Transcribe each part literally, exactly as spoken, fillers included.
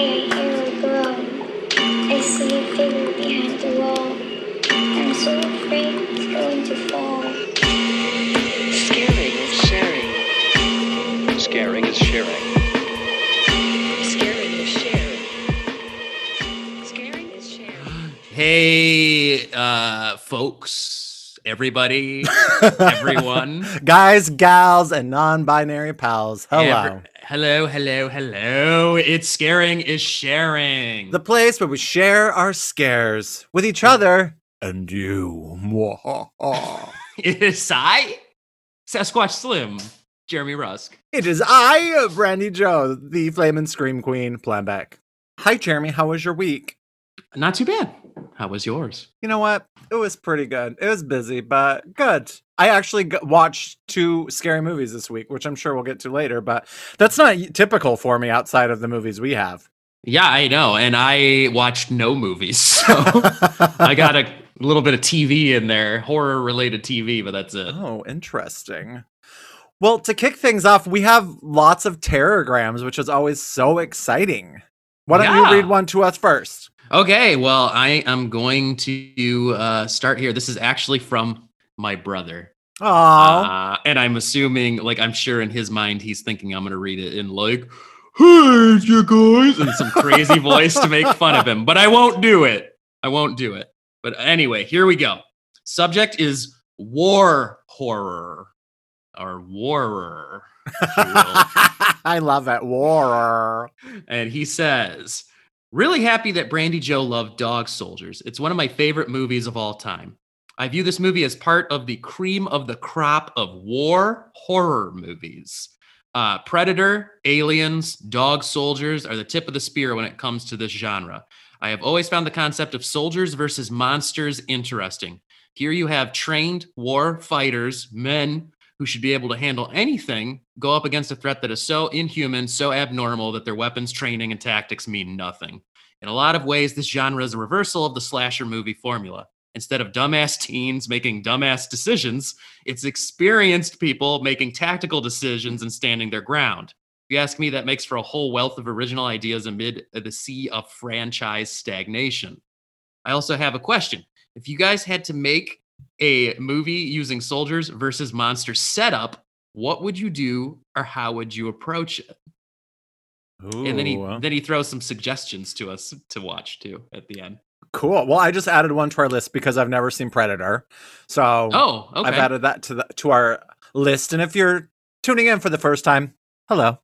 my hair grow. I see a figure behind the wall. I'm so afraid it's going to fall. Scaring is sharing. Scaring is sharing. Scaring is sharing. Scaring is sharing. Hey, uh, folks. Everybody, everyone, guys, gals, and non-binary pals. Hello, Ever- hello, hello, hello. It's Scaring is Sharing, the place where we share our scares with each other and you. It is I, Sasquatch Slim, Jeremy Rusk. It is I, Brandy Joe, the Flamin' Scream Queen, Plambeck. Hi, Jeremy. How was your week? Not too bad. How was yours? You know what? It was pretty good. It was busy, but good. I actually g- watched two scary movies this week, which I'm sure we'll get to later, but that's not typical for me outside of the movies we have. Yeah, I know. And I watched no movies. So I got a little bit of T V in there, horror related T V, but that's it. Oh, interesting. Well, to kick things off, we have lots of terrorgrams, which is always so exciting. Why don't yeah. you read one to us first? Okay, well, I am going to uh, start here. This is actually from my brother. Aww. Uh, and I'm assuming, like, I'm sure in his mind, he's thinking I'm going to read it in, like, hey, you guys, in some crazy voice to make fun of him. But I won't do it. I won't do it. But anyway, here we go. Subject is war horror. Or warrer. I love that. Warrer. And he says... Really happy that Brandy Joe loved Dog Soldiers. It's one of my favorite movies of all time. I view this movie as part of the cream of the crop of war horror movies. Uh, Predator, Aliens, Dog Soldiers are the tip of the spear when it comes to this genre. I have always found the concept of soldiers versus monsters interesting. Here you have trained war fighters, men who should be able to handle anything, go up against a threat that is so inhuman, so abnormal that their weapons, training, and tactics mean nothing. In a lot of ways, this genre is a reversal of the slasher movie formula. Instead of dumbass teens making dumbass decisions, it's experienced people making tactical decisions and standing their ground. If you ask me, that makes for a whole wealth of original ideas amid the sea of franchise stagnation. I also have a question. If you guys had to make a movie using soldiers versus monster setup, what would you do or how would you approach it? Ooh. And then he then he throws some suggestions to us to watch too at the end. Cool. Well, I just added one to our list because I've never seen Predator. So oh, okay. I've added that to the, to our list. And if you're tuning in for the first time, hello.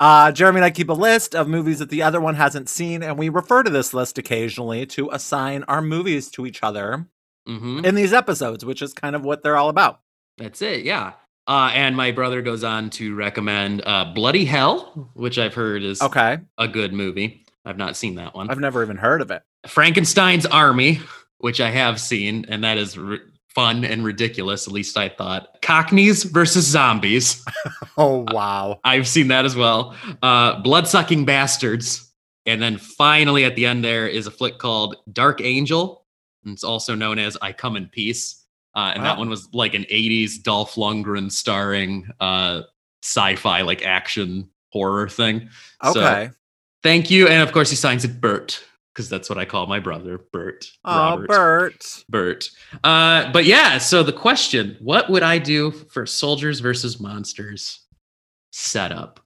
Uh, Jeremy and I keep a list of movies that the other one hasn't seen, and we refer to this list occasionally to assign our movies to each other. Mm-hmm. In these episodes, which is kind of what they're all about. That's it, yeah. Uh, and my brother goes on to recommend uh, Bloody Hell, which I've heard is okay. a good movie. I've not seen that one. I've never even heard of it. Frankenstein's Army, which I have seen, and that is r- fun and ridiculous, at least I thought. Cockneys versus Zombies. Oh, wow. I- I've seen that as well. Uh, Bloodsucking Bastards. And then finally at the end there is a flick called Dark Angel. It's also known as I Come in Peace. Uh, and wow. that one was like an eighties Dolph Lundgren starring uh, sci-fi, like action horror thing. Okay. So, thank you. And of course, he signs it Bert, because that's what I call my brother, Bert. Oh, Robert. Bert. Bert. Uh, but yeah, so the question, what would I do for soldiers versus monsters setup?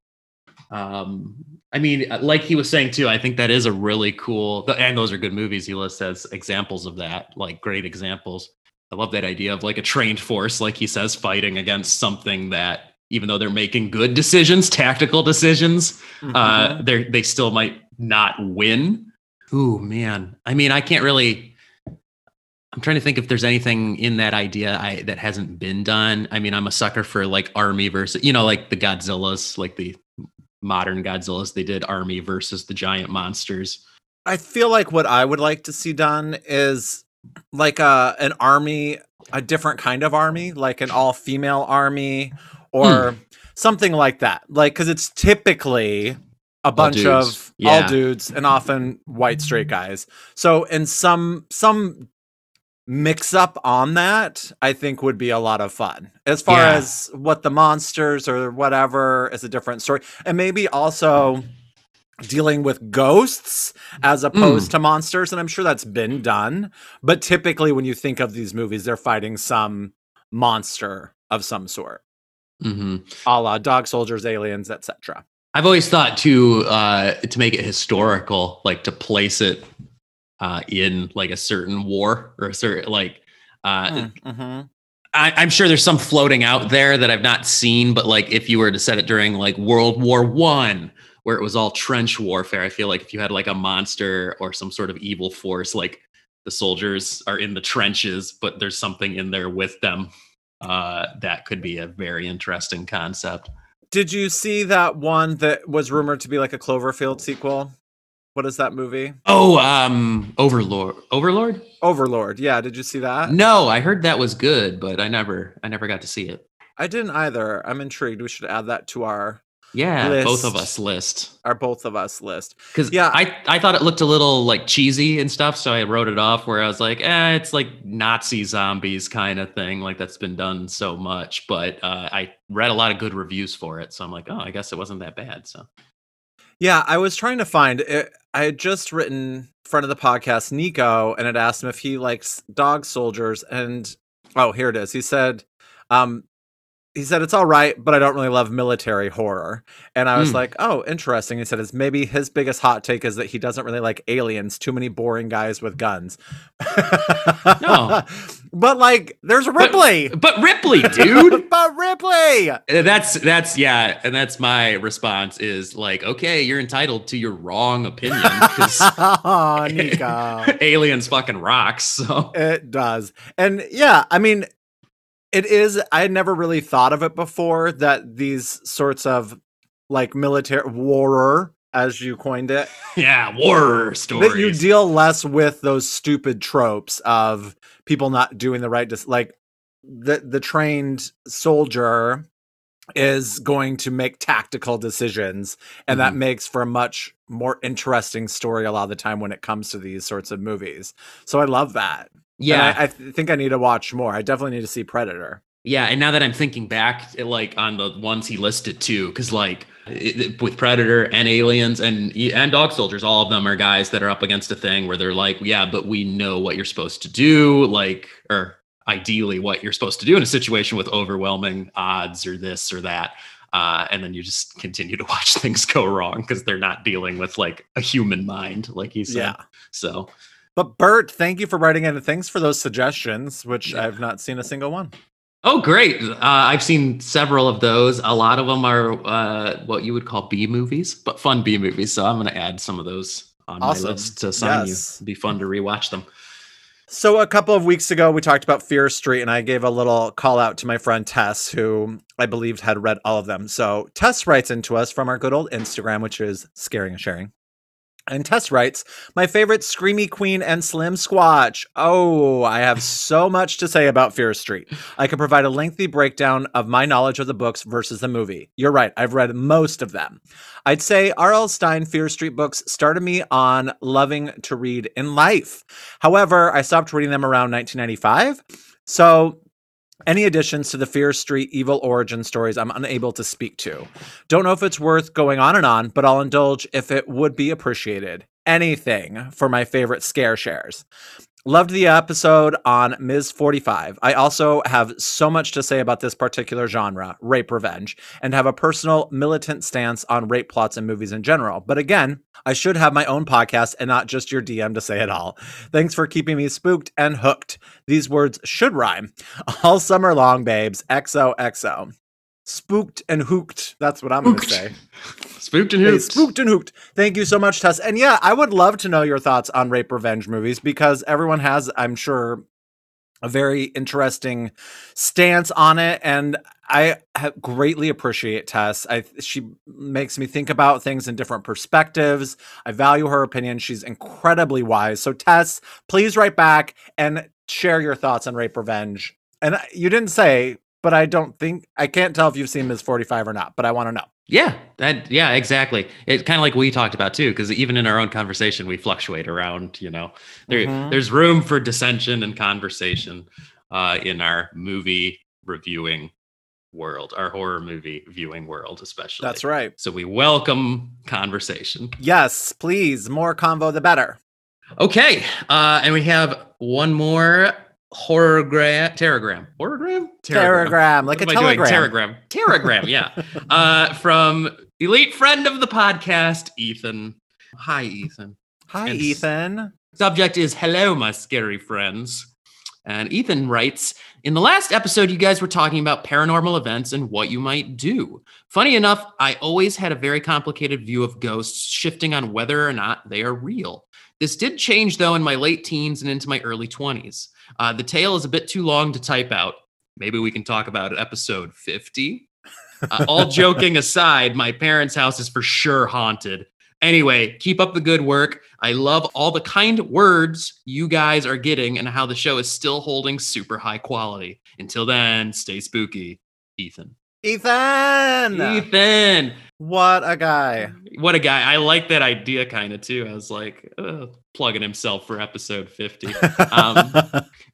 Um, I mean, like he was saying too, I think that is a really cool, and those are good movies he lists as examples of that, like great examples. I love that idea of like a trained force, like he says, fighting against something that, even though they're making good decisions, tactical decisions, mm-hmm. uh, they they still might not win. Ooh, man. I mean, I can't really, I'm trying to think if there's anything in that idea I, that hasn't been done. I mean, I'm a sucker for like army versus, you know, like the Godzillas, like the modern Godzillas. They did army versus the giant monsters. I feel like what I would like to see done is like a an army, a different kind of army, like an all-female army or hmm. something like that. Like, because it's typically a bunch all of yeah. all dudes and often white straight guys. So in some some mix up on that, I think would be a lot of fun. As far yeah. as what the monsters or whatever is a different story. And maybe also dealing with ghosts as opposed mm. to monsters. And I'm sure that's been done. But typically when you think of these movies, they're fighting some monster of some sort. Mm-hmm. A la Dog Soldiers, Aliens, et cetera. I've always thought to uh, to make it historical, like to place it uh, in like a certain war or a certain like. Uh, mm-hmm. I, I'm sure there's some floating out there that I've not seen, but like if you were to set it during like World War One, where it was all trench warfare, I feel like if you had like a monster or some sort of evil force, like the soldiers are in the trenches, but there's something in there with them. Uh, that could be a very interesting concept. Did you see that one that was rumored to be like a Cloverfield sequel? What is that movie? Oh, um, Overlord. Overlord? Overlord. Yeah. Did you see that? No, I heard that was good, but I never, I never got to see it. I didn't either. I'm intrigued. We should add that to our yeah, list. both of us list. Our both of us list. Because yeah, I, I thought it looked a little like cheesy and stuff, so I wrote it off. Where I was like, eh, it's like Nazi zombies kind of thing, like that's been done so much. But uh, I read a lot of good reviews for it, so I'm like, oh, I guess it wasn't that bad. So. Yeah, I was trying to find it. I had just written friend of the podcast, Nico, and had asked him if he likes Dog Soldiers. And oh, here it is. He said, um, he said, it's all right, but I don't really love military horror. And I was mm. like, oh, interesting. He said, it's maybe his biggest hot take is that he doesn't really like aliens. Too many boring guys with guns. No. But like, there's Ripley. But, but Ripley, dude. But Ripley. That's that's yeah, and that's my response is like, okay, you're entitled to your wrong opinion. Oh, Nico. Aliens fucking rocks. So it does, and yeah, I mean, it is. I had never really thought of it before that these sorts of like military warrer, as you coined it, yeah, war stories. That you deal less with those stupid tropes of people not doing the right, dis- like the the trained soldier is going to make tactical decisions, and mm-hmm. that makes for a much more interesting story a lot of the time when it comes to these sorts of movies. So I love that. Yeah, I, I th- think I need to watch more. I definitely need to see Predator. Yeah, and now that I'm thinking back, like on the ones he listed too, because like it, it, with Predator and Aliens and and Dog Soldiers, all of them are guys that are up against a thing where they're like, yeah, but we know what you're supposed to do, like, or ideally what you're supposed to do in a situation with overwhelming odds or this or that, uh, and then you just continue to watch things go wrong because they're not dealing with like a human mind, like he said. Yeah. So, but Bert, thank you for writing in and thanks for those suggestions, which yeah. I've not seen a single one. Oh, great. Uh, I've seen several of those. A lot of them are uh, what you would call B movies, but fun B movies. So I'm going to add some of those on awesome. my list to sign yes. you. It'd be fun to rewatch them. So a couple of weeks ago, we talked about Fear Street, and I gave a little call out to my friend Tess, who I believed had read all of them. So Tess writes into us from our good old Instagram, which is Scaring and Sharing. And Tess writes, my favorite Screamy Queen and Slim Squatch. Oh, I have so much to say about Fear Street. I could provide a lengthy breakdown of my knowledge of the books versus the movie. You're right. I've read most of them. I'd say R L. Stein Fear Street books started me on loving to read in life. However, I stopped reading them around nineteen ninety-five. So any additions to the Fear Street evil origin stories I'm unable to speak to. Don't know if it's worth going on and on, but I'll indulge if it would be appreciated. Anything for my favorite scare shares. Loved the episode on Miz forty-five. I also have so much to say about this particular genre, rape revenge, and have a personal militant stance on rape plots and movies in general. But again, I should have my own podcast and not just your D M to say it all. Thanks for keeping me spooked and hooked. These words should rhyme. All summer long, babes. X O X O. Spooked and hooked. That's what I'm going to say. Spooked and hooked. Hey, spooked and hooked. Thank you so much, Tess. And yeah, I would love to know your thoughts on rape revenge movies because everyone has, I'm sure, a very interesting stance on it. And I greatly appreciate Tess. I, she makes me think about things in different perspectives. I value her opinion. She's incredibly wise. So Tess, please write back and share your thoughts on rape revenge. And you didn't say... but I don't think, I can't tell if you've seen Miz forty-five or not, but I want to know. Yeah, that, yeah, exactly. It's kind of like we talked about too, because even in our own conversation, we fluctuate around, you know, there, mm-hmm. there's room for dissension and conversation uh, in our movie reviewing world, our horror movie viewing world, especially. That's right. So we welcome conversation. Yes, please. More convo, the better. Okay. Uh, and we have one more horrorgram, teragram, horrorgram, teragram, teragram. like what a telegram, teragram, teragram. Yeah. uh, from elite friend of the podcast, Ethan. Hi, Ethan. Hi, and Ethan. Subject is hello, my scary friends. And Ethan writes, in the last episode, you guys were talking about paranormal events and what you might do. Funny enough, I always had a very complicated view of ghosts, shifting on whether or not they are real. This did change, though, in my late teens and into my early twenties. Uh, the tale is a bit too long to type out. Maybe we can talk about it. Episode fifty. Uh, all joking aside, my parents' house is for sure haunted. Anyway, keep up the good work. I love all the kind words you guys are getting and how the show is still holding super high quality. Until then, stay spooky. Ethan. Ethan! Ethan! What a guy. What a guy. I like that idea kind of, too. I was like, uh, plugging himself for episode fifty. Um,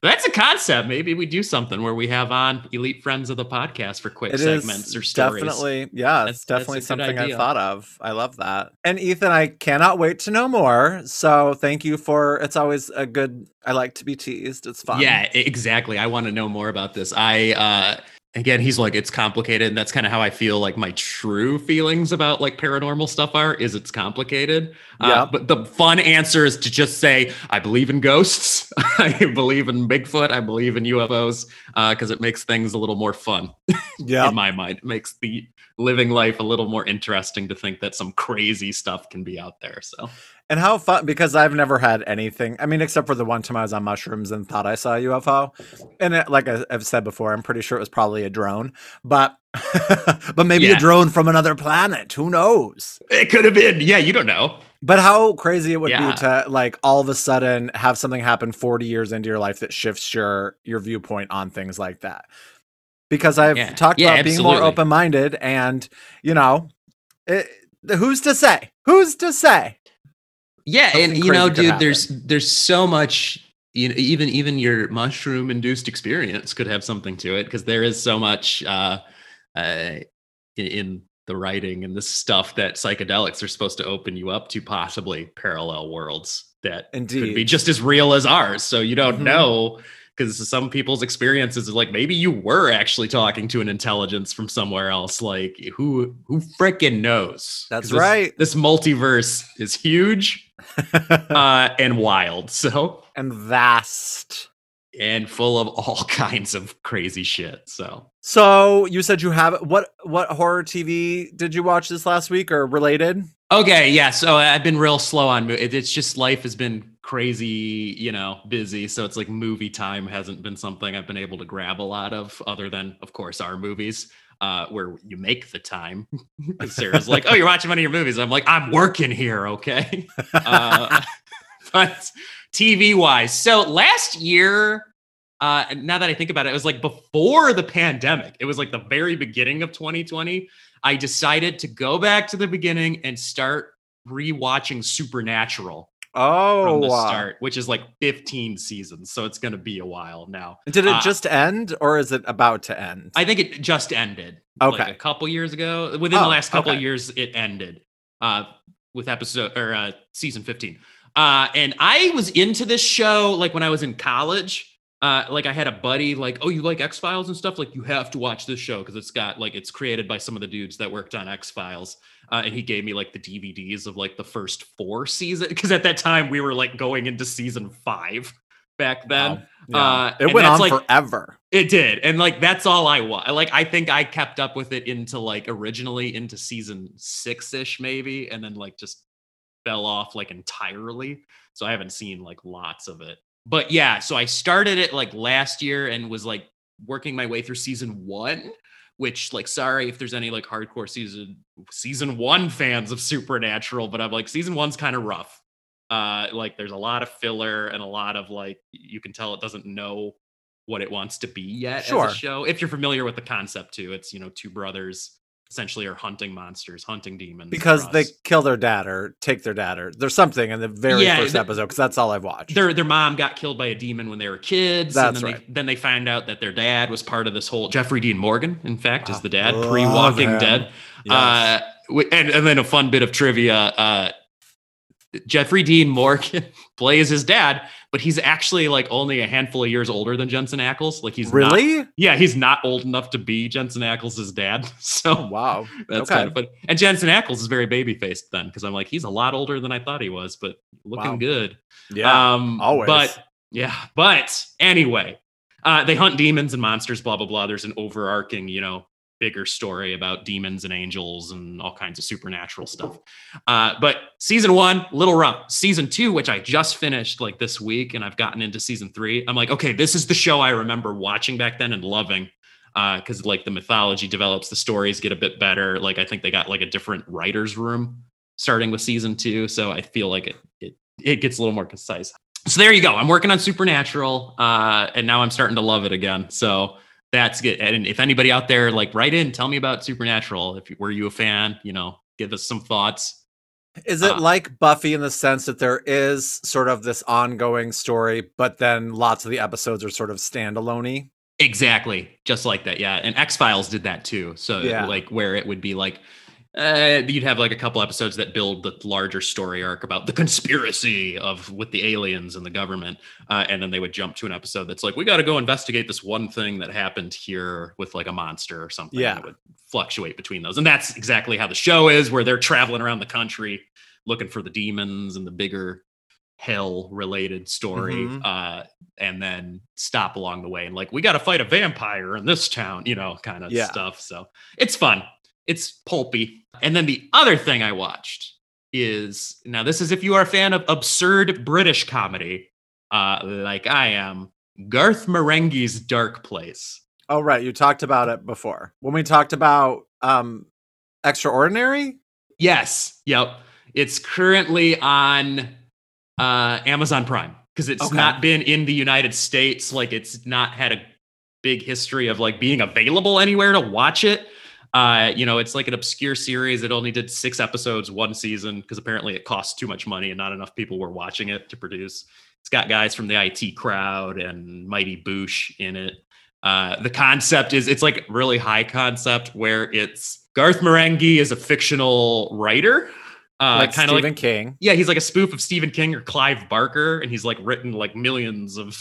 that's a concept. Maybe we do something where we have on elite friends of the podcast for quick it segments or stories. Definitely. Yeah, that's, it's definitely something I thought of. I love that. And Ethan, I cannot wait to know more. So thank you for, it's always a good, I like to be teased. It's fun. Yeah, exactly. I want to know more about this. I, uh, Again, he's like, it's complicated. And that's kind of how I feel like my true feelings about like paranormal stuff are, is it's complicated. Yeah. Uh, but the fun answer is to just say, I believe in ghosts. I believe in Bigfoot. I believe in U F Os because uh, it makes things a little more fun. Yeah. In my mind, it makes the living life a little more interesting to think that some crazy stuff can be out there. So. And how fun, because I've never had anything, I mean, except for the one time I was on mushrooms and thought I saw a U F O. And it, like I, I've said before, I'm pretty sure it was probably a drone, but but maybe yeah. a drone from another planet. Who knows? It could have been. Yeah, you don't know. But how crazy it would yeah. be to like all of a sudden have something happen forty years into your life that shifts your, your viewpoint on things like that. Because I've yeah. talked yeah, about absolutely. being more open-minded and, you know, it, who's to say? Who's to say? Yeah, something and you know, dude, there's there's so much. You know, even even your mushroom induced experience could have something to it because there is so much uh, uh, in, in the writing and the stuff that psychedelics are supposed to open you up to possibly parallel worlds that Indeed. could be just as real as ours. So you don't mm-hmm. know. Because some people's experiences is like, maybe you were actually talking to an intelligence from somewhere else. Like who, who freaking knows? That's this, right. This multiverse is huge uh, and wild. So and vast and full of all kinds of crazy shit. So, so you said you have what, what horror T V did you watch this last week or related? Okay. Yeah. So I've been real slow on it. It's just life has been crazy, you know, busy. So it's like movie time hasn't been something I've been able to grab a lot of other than, of course, our movies uh, where you make the time. Sarah's like, oh, you're watching one of your movies. I'm like, I'm working here. Okay. Uh, but T V wise. So last year, uh, now that I think about it, it was like before the pandemic. It was like the very beginning of twenty twenty. I decided to go back to the beginning and start rewatching Supernatural. Oh, from the start, which is like fifteen seasons. So it's going to be a while now. Did it uh, just end or is it about to end? I think it just ended. Okay. Like a couple years ago. Within oh, the last couple okay. of years, it ended uh, with episode or uh, season fifteen. Uh, and I was into this show like when I was in college. Uh, like I had a buddy like, oh, you like X-Files and stuff? Like you have to watch this show because it's got like it's created by some of the dudes that worked on X-Files. Uh, and he gave me like the D V Ds of like the first four seasons because at that time we were like going into season five back then. Wow. Yeah. Uh, it went on like, forever. It did. And like that's all I want. Like I think I kept up with it into like originally into season six-ish maybe and then like just fell off like entirely. So I haven't seen like lots of it. But yeah, so I started it like last year and was like working my way through season one, which like, sorry if there's any like hardcore season season one fans of Supernatural, but I'm like season one's kind of rough. Uh, like there's a lot of filler and a lot of like, you can tell it doesn't know what it wants to be yet sure. as a show. If you're familiar with the concept too, it's, you know, two brothers essentially are hunting monsters, hunting demons. Because they kill their dad or take their dad or there's something in the very yeah, first the, episode, because that's all I've watched. Their their mom got killed by a demon when they were kids. That's and then right. They, then they find out that their dad was part of this whole... Jeffrey Dean Morgan, in fact, wow. is the dad, Love pre-Walking him. Dead. Yes. Uh, and, and then a fun bit of trivia... Uh, Jeffrey Dean Morgan plays his dad, but he's actually like only a handful of years older than Jensen Ackles. Like he's really, not, yeah, he's not old enough to be Jensen Ackles' dad. So oh, wow, that's okay. kind of fun. And Jensen Ackles is very baby faced then, because I'm like he's a lot older than I thought he was, but looking wow. good. Yeah, um, always. But yeah, but anyway, uh, they hunt demons and monsters, blah blah blah. There's an overarching, you know, bigger story about demons and angels and all kinds of supernatural stuff. Uh, but season one, little rough. Season two, which I just finished like this week, and I've gotten into season three. I'm like, okay, this is the show I remember watching back then and loving. Uh, cause like the mythology develops, the stories get a bit better. Like I think they got like a different writer's room starting with season two. So I feel like it, it, it gets a little more concise. So there you go. I'm working on Supernatural. Uh, and now I'm starting to love it again. So that's good. And if anybody out there, like, write in, tell me about Supernatural. If you, were you a fan, you know, give us some thoughts. Is it uh, like Buffy in the sense that there is sort of this ongoing story, but then lots of the episodes are sort of standalone-y? Exactly. Just like that. Yeah. And X-Files did that too. So yeah. like where it would be like, uh, you'd have like a couple episodes that build the larger story arc about the conspiracy of with the aliens and the government. Uh, and then they would jump to an episode that's like, we got to go investigate this one thing that happened here with like a monster or something. Yeah. It would fluctuate between those. And that's exactly how the show is, where they're traveling around the country looking for the demons and the bigger hell related story. Mm-hmm. Uh, and then stop along the way and like, we got to fight a vampire in this town, you know, kind of yeah. stuff. So it's fun. It's pulpy. And then the other thing I watched is, now this is if you are a fan of absurd British comedy, uh, like I am, Garth Marenghi's Dark Place. Oh, right. You talked about it before. When we talked about um, Extraordinary? Yes. Yep. It's currently on uh, Amazon Prime, because it's okay. not been in the United States. Like it's not had a big history of like being available anywhere to watch it. Uh, you know, it's like an obscure series. It only did six episodes, one season, because apparently it cost too much money and not enough people were watching it to produce. It's got guys from the I T Crowd and Mighty Boosh in it. Uh, the concept is, it's like really high concept, where it's Garth Marenghi is a fictional writer. Uh, like kind of Stephen like, King. Yeah, he's like a spoof of Stephen King or Clive Barker. And he's like written like millions of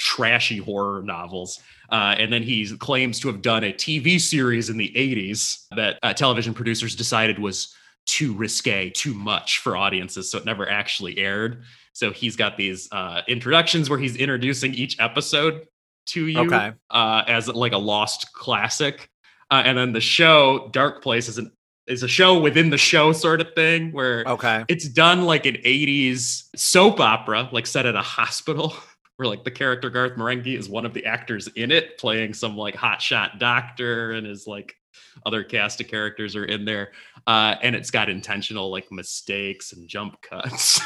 trashy horror novels. Uh, and then he claims to have done a T V series in the eighties that uh, television producers decided was too risque, too much for audiences. So it never actually aired. So he's got these uh, introductions where he's introducing each episode to you okay. uh, as like a lost classic. Uh, and then the show Dark Place is an is a show within the show sort of thing, where okay. it's done like an eighties soap opera, like set at a hospital. Where like the character Garth Marenghi is one of the actors in it, playing some like hotshot doctor, and his like other cast of characters are in there. Uh, and it's got intentional like mistakes and jump cuts.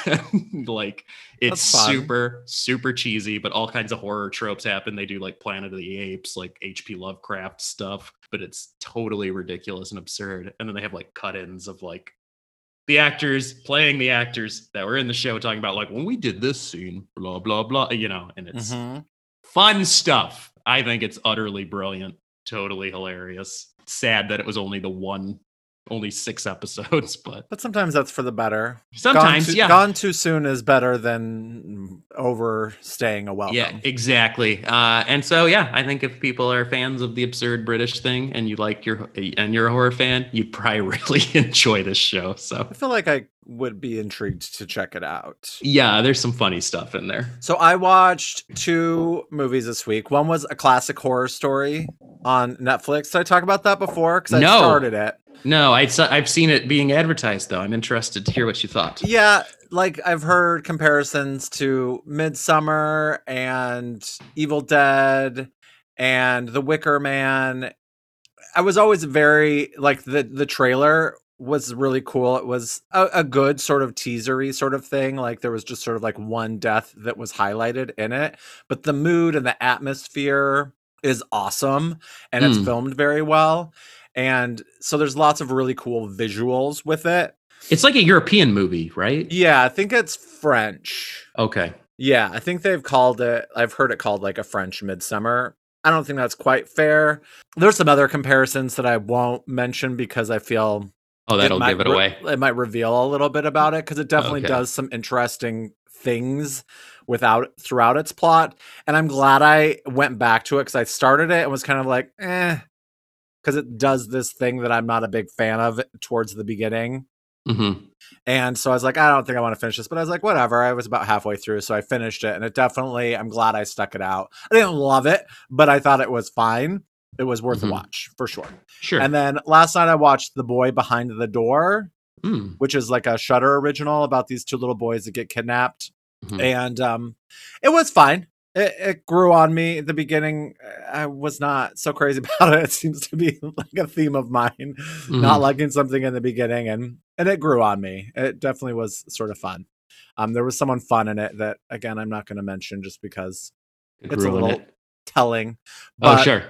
Like it's super, super cheesy, but all kinds of horror tropes happen. They do like Planet of the Apes, like H P Lovecraft stuff, but it's totally ridiculous and absurd. And then they have like cut-ins of like the actors playing the actors that were in the show talking about like, when we did this scene, blah, blah, blah, you know, and it's mm-hmm. fun stuff. I think it's utterly brilliant. Totally hilarious. Sad that it was only the one, only six episodes, but. But sometimes that's for the better. Sometimes, gone too, yeah. Gone too soon is better than overstaying a welcome. Yeah, exactly. Uh, and so, yeah, I think if people are fans of the absurd British thing and you like your, and you're a horror fan, you'd probably really enjoy this show. So I feel like I would be intrigued to check it out. Yeah, there's some funny stuff in there. So I watched two movies this week. One was A Classic Horror Story on Netflix. Did I talk about that before? Because I no. started it. No, I'd, I've seen it being advertised, though. I'm interested to hear what you thought. Yeah, like I've heard comparisons to Midsommar and Evil Dead and The Wicker Man. I was always very, like, the, the trailer was really cool. It was a, a good sort of teasery sort of thing. Like there was just sort of like one death that was highlighted in it. But the mood and the atmosphere is awesome, and mm. it's filmed very well. And so there's lots of really cool visuals with it. It's like a European movie, right? Yeah, I think it's French. Okay. Yeah, I think they've called it, I've heard it called like a French Midsommar. I don't think that's quite fair. There's some other comparisons that I won't mention because I feel... Oh, that'll give it away. It might reveal a little bit about it because it definitely okay. does some interesting things without throughout its plot. And I'm glad I went back to it because I started it and was kind of like, eh, because it does this thing that I'm not a big fan of towards the beginning. Mm-hmm. And so I was like, I don't think I want to finish this, but I was like, whatever. I was about halfway through, so I finished it, and it definitely, I'm glad I stuck it out. I didn't love it, but I thought it was fine. It was worth mm-hmm. a watch for sure. Sure. And then last night I watched The Boy Behind the Door, mm. which is like a Shudder original about these two little boys that get kidnapped, mm-hmm. and um, it was fine. It, it grew on me at the beginning. I was not so crazy about it. It seems to be like a theme of mine, mm-hmm. not liking something in the beginning. And, and it grew on me. It definitely was sort of fun. Um, there was someone fun in it that, again, I'm not going to mention just because it it's a little it. telling. But, oh, sure.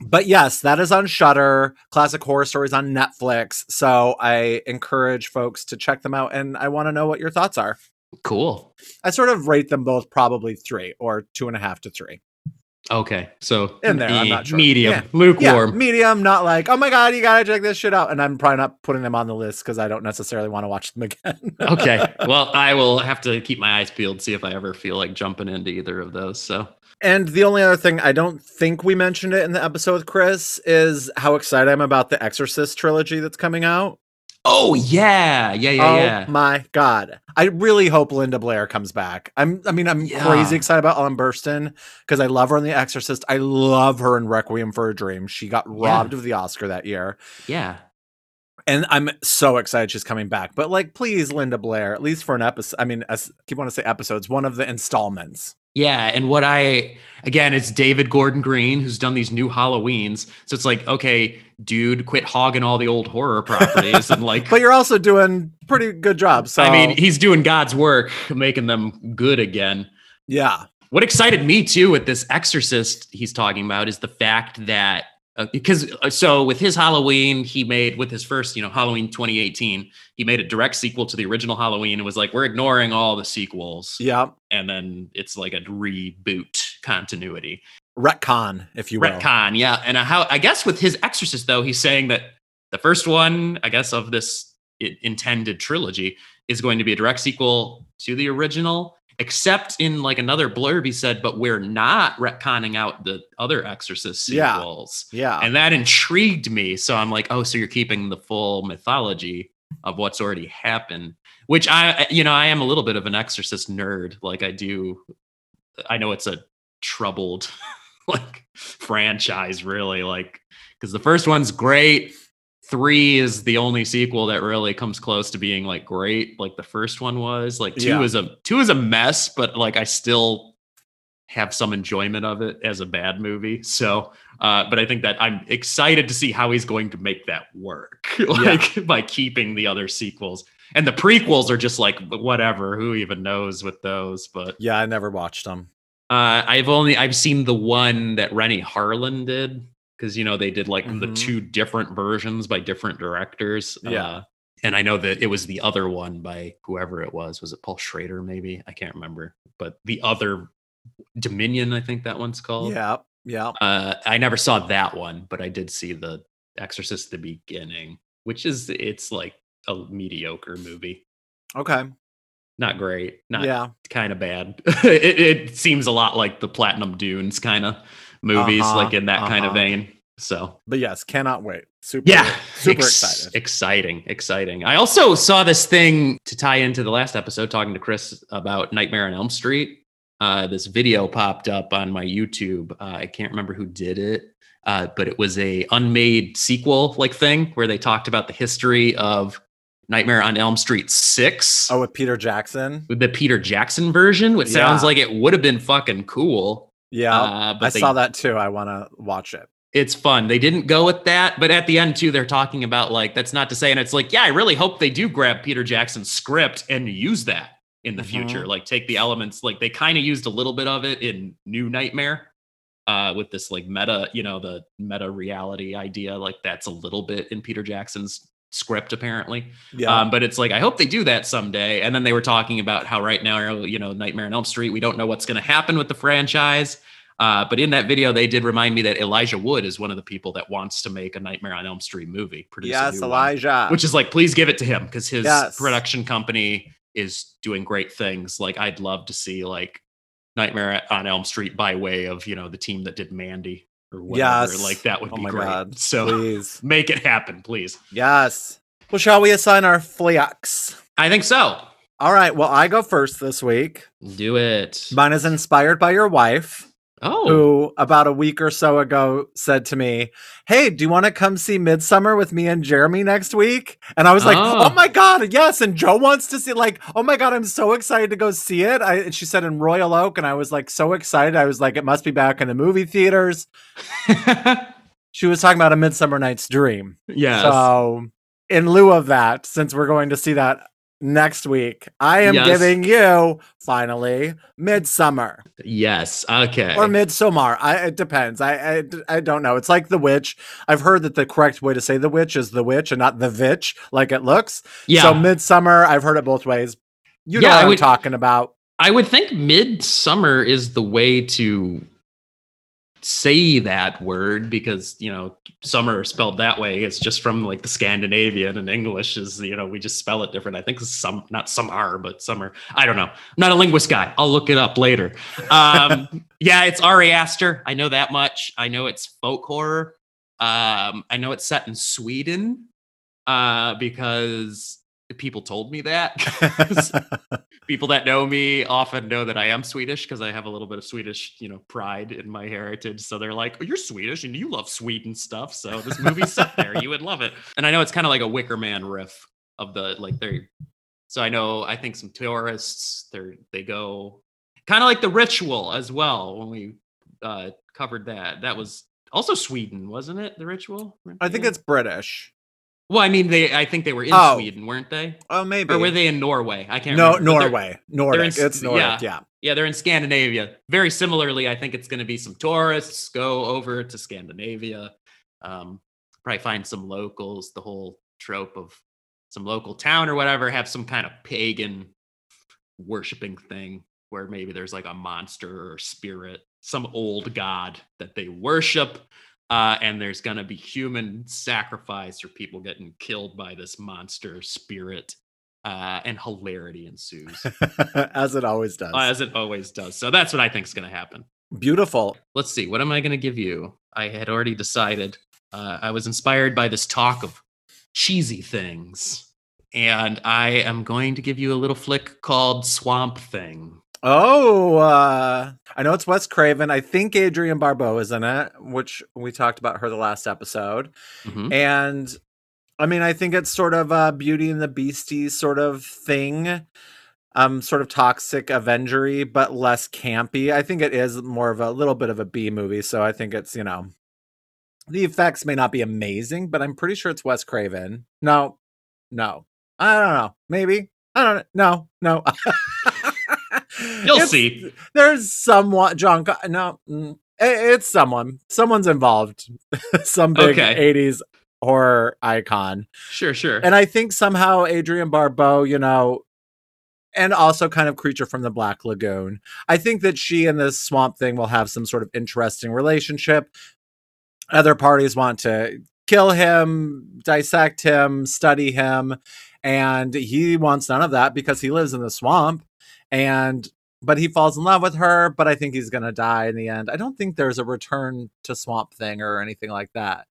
But yes, that is on Shudder. Classic Horror Stories on Netflix. So I encourage folks to check them out. And I want to know what your thoughts are. Cool. I sort of rate them both probably three or two and a half to three. Okay. So in there, e- I'm not sure. Medium, yeah. lukewarm. Yeah, medium, not like, oh my God, you got to check this shit out. And I'm probably not putting them on the list because I don't necessarily want to watch them again. Okay. Well, I will have to keep my eyes peeled, see if I ever feel like jumping into either of those. So. And the only other thing, I don't think we mentioned it in the episode with Chris, is how excited I'm about the Exorcist trilogy that's coming out. Oh yeah, yeah, yeah, oh, yeah! Oh my God, I really hope Linda Blair comes back. I'm, I mean, I'm yeah. crazy excited about Ellen Burstyn because I love her in The Exorcist. I love her in Requiem for a Dream. She got robbed yeah. of the Oscar that year. Yeah, and I'm so excited she's coming back. But like, please, Linda Blair, at least for an episode. I mean, I keep wanting to say episodes, one of the installments. Yeah, and what I, again, it's David Gordon Green, who's done these new Halloweens. So it's like, okay, dude, quit hogging all the old horror properties. and like, But you're also doing pretty good job. So I mean, he's doing God's work, making them good again. Yeah. What excited me, too, with this Exorcist he's talking about is the fact that, uh, because uh, so with his Halloween, he made, with his first, you know, Halloween twenty eighteen, he made a direct sequel to the original Halloween and was like, we're ignoring all the sequels. Yeah. And then it's like a reboot continuity. Retcon, if you will. Retcon, yeah. And a, how I guess with his Exorcist, though, he's saying that the first one, I guess, of this it, intended trilogy is going to be a direct sequel to the original, except in like another blurb he said, but we're not retconning out the other Exorcist sequels. Yeah. yeah. And that intrigued me. So I'm like, oh, so you're keeping the full mythology of what's already happened, which I, you know, I am a little bit of an Exorcist nerd. Like I do. I know it's a troubled like franchise, really, like, because the first one's great. Three is the only sequel that really comes close to being like great. Like the first one was like two yeah. is a two is a mess, but like I still have some enjoyment of it as a bad movie. So, uh, but I think that I'm excited to see how he's going to make that work, like yeah. by keeping the other sequels. And the prequels are just like, whatever, who even knows with those, but yeah, I never watched them. Uh, I've only, I've seen the one that Rennie Harlan did. Cause you know, they did like mm-hmm. the two different versions by different directors. Yeah. Uh, and I know that it was the other one by whoever it was, was it Paul Schrader? Maybe I can't remember, but the other Dominion, I think that one's called. Yeah. Yeah. Uh, I never saw that one, but I did see the Exorcist, the beginning, which is, it's like a mediocre movie. Okay. Not great. Not yeah. kind of bad. it, it seems a lot like the Platinum Dunes kind of movies, uh-huh, like in that uh-huh. kind of vein. So, but yes, cannot wait. Super, yeah. super Ex- excited. Exciting. Exciting. I also saw this thing to tie into the last episode, talking to Chris about Nightmare on Elm Street. Uh, this video popped up on my YouTube. Uh, I can't remember who did it. Uh, but it was a unmade sequel like thing where they talked about the history of Nightmare on Elm Street six. Oh, with Peter Jackson. With the Peter Jackson version, which yeah. sounds like it would have been fucking cool. Yeah, uh, but I they, saw that too. I want to watch it. It's fun. They didn't go with that. But at the end too, they're talking about like, that's not to say. And it's like, yeah, I really hope they do grab Peter Jackson's script and use that in the mm-hmm. future. Like take the elements, like they kind of used a little bit of it in New Nightmare. uh, with this like meta, you know, the meta reality idea, like that's a little bit in Peter Jackson's script apparently. Yeah. Um, but it's like, I hope they do that someday. And then they were talking about how right now, you know, Nightmare on Elm Street, we don't know what's going to happen with the franchise. Uh, but in that video, they did remind me that Elijah Wood is one of the people that wants to make a Nightmare on Elm Street movie. Yes, Elijah. One, which is like, please give it to him, because his yes. production company is doing great things. Like, I'd love to see like Nightmare on Elm Street by way of, you know, the team that did Mandy or whatever. Yes. Like, that would oh be my great. God. So please. Make it happen, please. Yes. Well, shall we assign our flax? I think so. All right. Well, I go first this week. Do it. Mine is inspired by your wife. Oh. Who about a week or so ago said to me, hey, do you want to come see Midsommar with me and Jeremy next week? And I was like, oh, oh my God, yes. And Joe wants to see, like, oh my God, I'm so excited to go see it. I, and she said in Royal Oak, and I was like, so excited. I was like, it must be back in the movie theaters. She was talking about A Midsummer Night's Dream. Yes. So in lieu of that, since we're going to see that next week, I am yes. giving you finally Midsommar. Yes, okay. Or Midsommar. I, it depends. I, I I don't know. It's like The Witch. I've heard that the correct way to say The Witch is The Witch and not The Vitch, like it looks. Yeah. So Midsommar. I've heard it both ways. You know yeah, what I would, I'm talking about. I would think Midsommar is the way to say that word, because, you know, summer spelled that way, it's just from like the Scandinavian, and English is, you know, we just spell it different. I think some, not summer, but summer. I don't know. I'm not a linguist guy. I'll look it up later. Um, yeah, it's Ari Aster. I know that much. I know it's folk horror. Um, I know it's set in Sweden uh, because people told me that. People that know me often know that I am Swedish because I have a little bit of Swedish, you know, pride in my heritage. So they're like, oh, you're Swedish and you love Sweden stuff, so this movie's set there. You would love it. And I know it's kind of like a Wicker Man riff of the, like, they're, so I know, I think some tourists, they're, they go kind of like The Ritual as well. When we uh, covered that, that was also Sweden, wasn't it? The Ritual? I think it's British. Well, I mean, they. I think they were in oh. Sweden, weren't they? Oh, maybe. Or were they in Norway? I can't no, remember. No, Norway. Nordic. It's Nordic, yeah. yeah. Yeah, they're in Scandinavia. Very similarly, I think it's going to be some tourists go over to Scandinavia, um, probably find some locals, the whole trope of some local town or whatever, have some kind of pagan worshiping thing where maybe there's like a monster or spirit, some old god that they worship. Uh, and there's going to be human sacrifice or people getting killed by this monster spirit, uh, and hilarity ensues. As it always does. As it always does. So that's what I think is going to happen. Beautiful. Let's see. What am I going to give you? I had already decided. Uh, I was inspired by this talk of cheesy things. And I am going to give you a little flick called Swamp Thing. Oh, uh, I know it's Wes Craven. I think Adrienne Barbeau is in it, which we talked about her the last episode. Mm-hmm. And I mean, I think it's sort of a Beauty and the Beastie sort of thing, um, sort of toxic Avenger-y, but less campy. I think it is more of a little bit of a B movie. So I think it's, you know, the effects may not be amazing, but I'm pretty sure it's Wes Craven. No, no, I don't know. Maybe. I don't know. No, no. You'll it's, see. There's someone, John. No, it's someone. Someone's involved. Some big okay. eighties horror icon. Sure, sure. And I think somehow Adrienne Barbeau, you know, and also kind of Creature from the Black Lagoon. I think that she and this Swamp Thing will have some sort of interesting relationship. Other parties want to kill him, dissect him, study him, and he wants none of that because he lives in the swamp. And but he falls in love with her, but I think he's going to die in the end. I don't think there's a return to Swamp Thing or anything like that.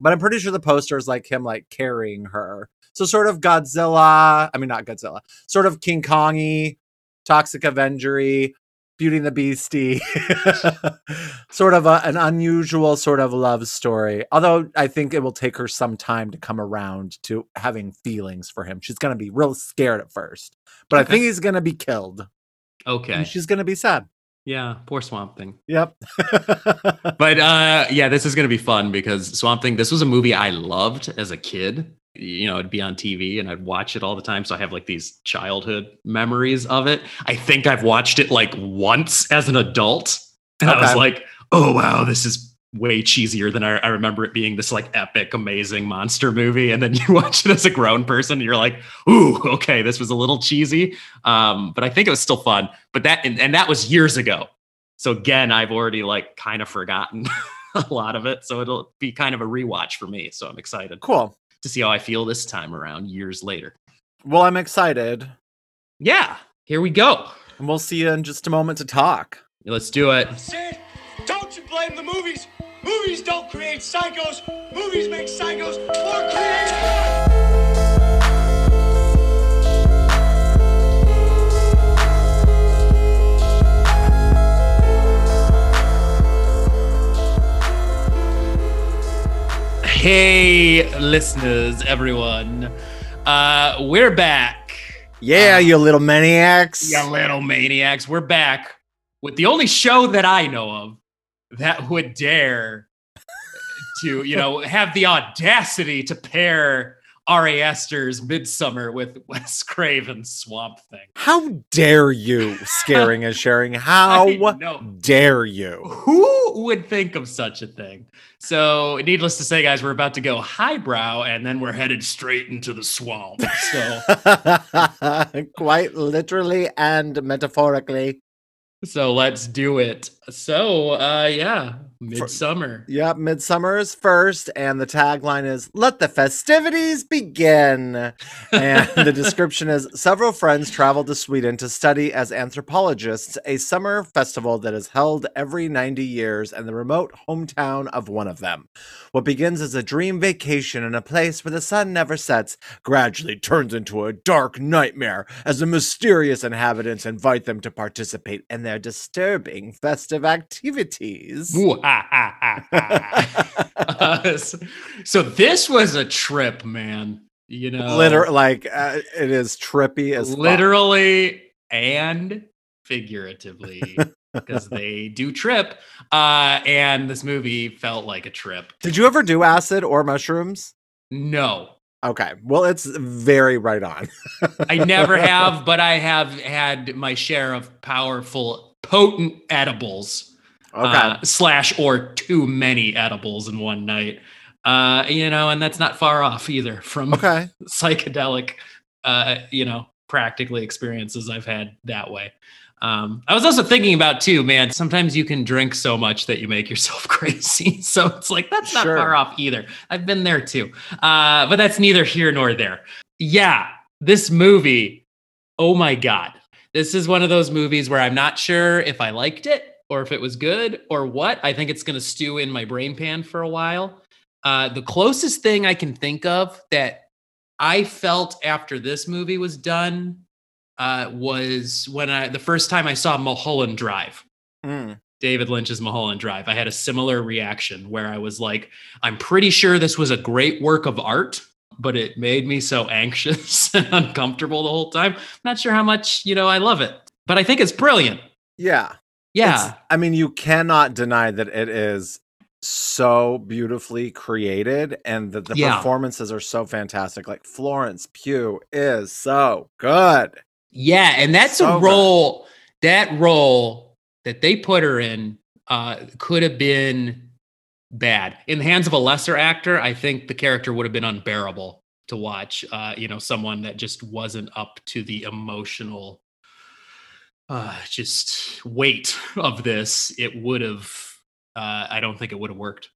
But I'm pretty sure the poster is like him, like carrying her. So sort of Godzilla. I mean, not Godzilla, sort of King Kong-y, Toxic Avenger-y, Beauty and the Beastie, sort of a, an unusual sort of love story. Although I think it will take her some time to come around to having feelings for him. She's going to be real scared at first, but okay. I think he's going to be killed. Okay. And she's going to be sad. Yeah. Poor Swamp Thing. Yep. But uh, yeah, this is going to be fun because Swamp Thing, this was a movie I loved as a kid. You know, it'd be on T V and I'd watch it all the time. So I have like these childhood memories of it. I think I've watched it like once as an adult And okay. I was like, oh, wow, this is way cheesier than I, I remember it being, this like epic, amazing monster movie. And then you watch it as a grown person and you're like, ooh, okay, this was a little cheesy. Um, but I think it was still fun. But that, and, and that was years ago. So again, I've already like kind of forgotten a lot of it. So it'll be kind of a rewatch for me. So I'm excited. Cool. To see how I feel this time around years later. Well, I'm excited. Yeah. Here we go. And we'll see you in just a moment to talk. Let's do it. Sid, don't you blame the movies. Movies don't create psychos. Movies make psychos more creative. Hey, listeners, everyone. Uh, we're back. Yeah, um, you little maniacs. You little maniacs. We're back with the only show that I know of that would dare to, you know, have the audacity to pair Ari Aster's Midsommar with Wes Craven's Swamp Thing. How dare you, scaring and sharing? How dare you? Who would think of such a thing? So, needless to say, guys, we're about to go highbrow, and then we're headed straight into the swamp. So, quite literally and metaphorically. So let's do it. So, uh, yeah, Midsommar. For, yep, Midsommar is first, and the tagline is, "Let the festivities begin." And the description is, several friends travel to Sweden to study as anthropologists, a summer festival that is held every ninety years in the remote hometown of one of them. What begins as a dream vacation in a place where the sun never sets gradually turns into a dark nightmare as the mysterious inhabitants invite them to participate in their disturbing festive activities. Ooh, ah, ah, ah, ah. uh, so, so this was a trip, man. You know, Liter- like uh, it is trippy as literally fuck. And figuratively, because they do trip. Uh, and this movie felt like a trip. Did you ever do acid or mushrooms? No. Okay, well, it's very right on. I never have, but I have had my share of powerful, potent edibles. Okay. Uh, slash or too many edibles in one night. Uh, you know, and that's not far off either from okay. psychedelic, uh, you know, practically experiences I've had that way. Um, I was also thinking about, too, man, sometimes you can drink so much that you make yourself crazy. So it's like, that's not sure. far off either. I've been there, too. Uh, but that's neither here nor there. Yeah, this movie. Oh, my God. This is one of those movies where I'm not sure if I liked it or if it was good or what. I think it's going to stew in my brain pan for a while. Uh, the closest thing I can think of that I felt after this movie was done Uh, was when I the first time I saw Mulholland Drive, mm. David Lynch's Mulholland Drive. I had a similar reaction where I was like, I'm pretty sure this was a great work of art, but it made me so anxious and uncomfortable the whole time. I'm not sure how much, you know, I love it, but I think it's brilliant. Yeah. Yeah. It's, I mean, you cannot deny that it is so beautifully created and that the yeah. performances are so fantastic. Like Florence Pugh is so good. Yeah, and that's so a role, good. that role that they put her in uh, could have been bad. In the hands of a lesser actor, I think the character would have been unbearable to watch, uh, you know, someone that just wasn't up to the emotional uh, just weight of this. It would have, uh, I don't think it would have worked.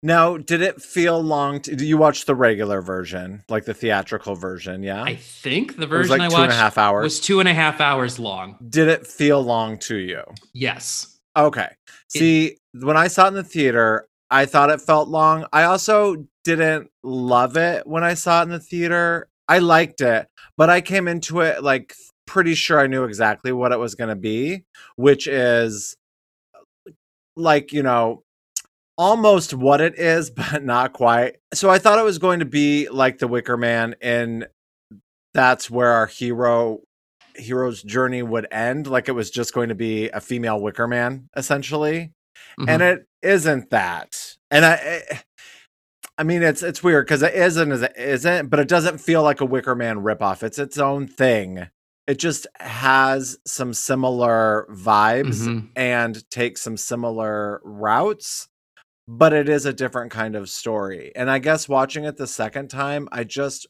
Now, did it feel long? To, did you watch the regular version, like the theatrical version? Yeah, I think the version like I watched and a half hours. was two and a half hours long. Did it feel long to you? Yes. Okay. It, See, when I saw it in the theater, I thought it felt long. I also didn't love it when I saw it in the theater. I liked it, but I came into it like pretty sure I knew exactly what it was going to be, which is like, you know, almost what it is, but not quite. So I thought it was going to be like The Wicker Man, and that's where our hero hero's journey would end. Like it was just going to be a female Wicker Man, essentially. Mm-hmm. And it isn't that. And I, it, I mean, it's it's weird because it isn't, it isn't, but it doesn't feel like a Wicker Man ripoff. It's its own thing. it just has some similar vibes mm-hmm. and takes some similar routes, but it is a different kind of story. And I guess watching it the second time, I just,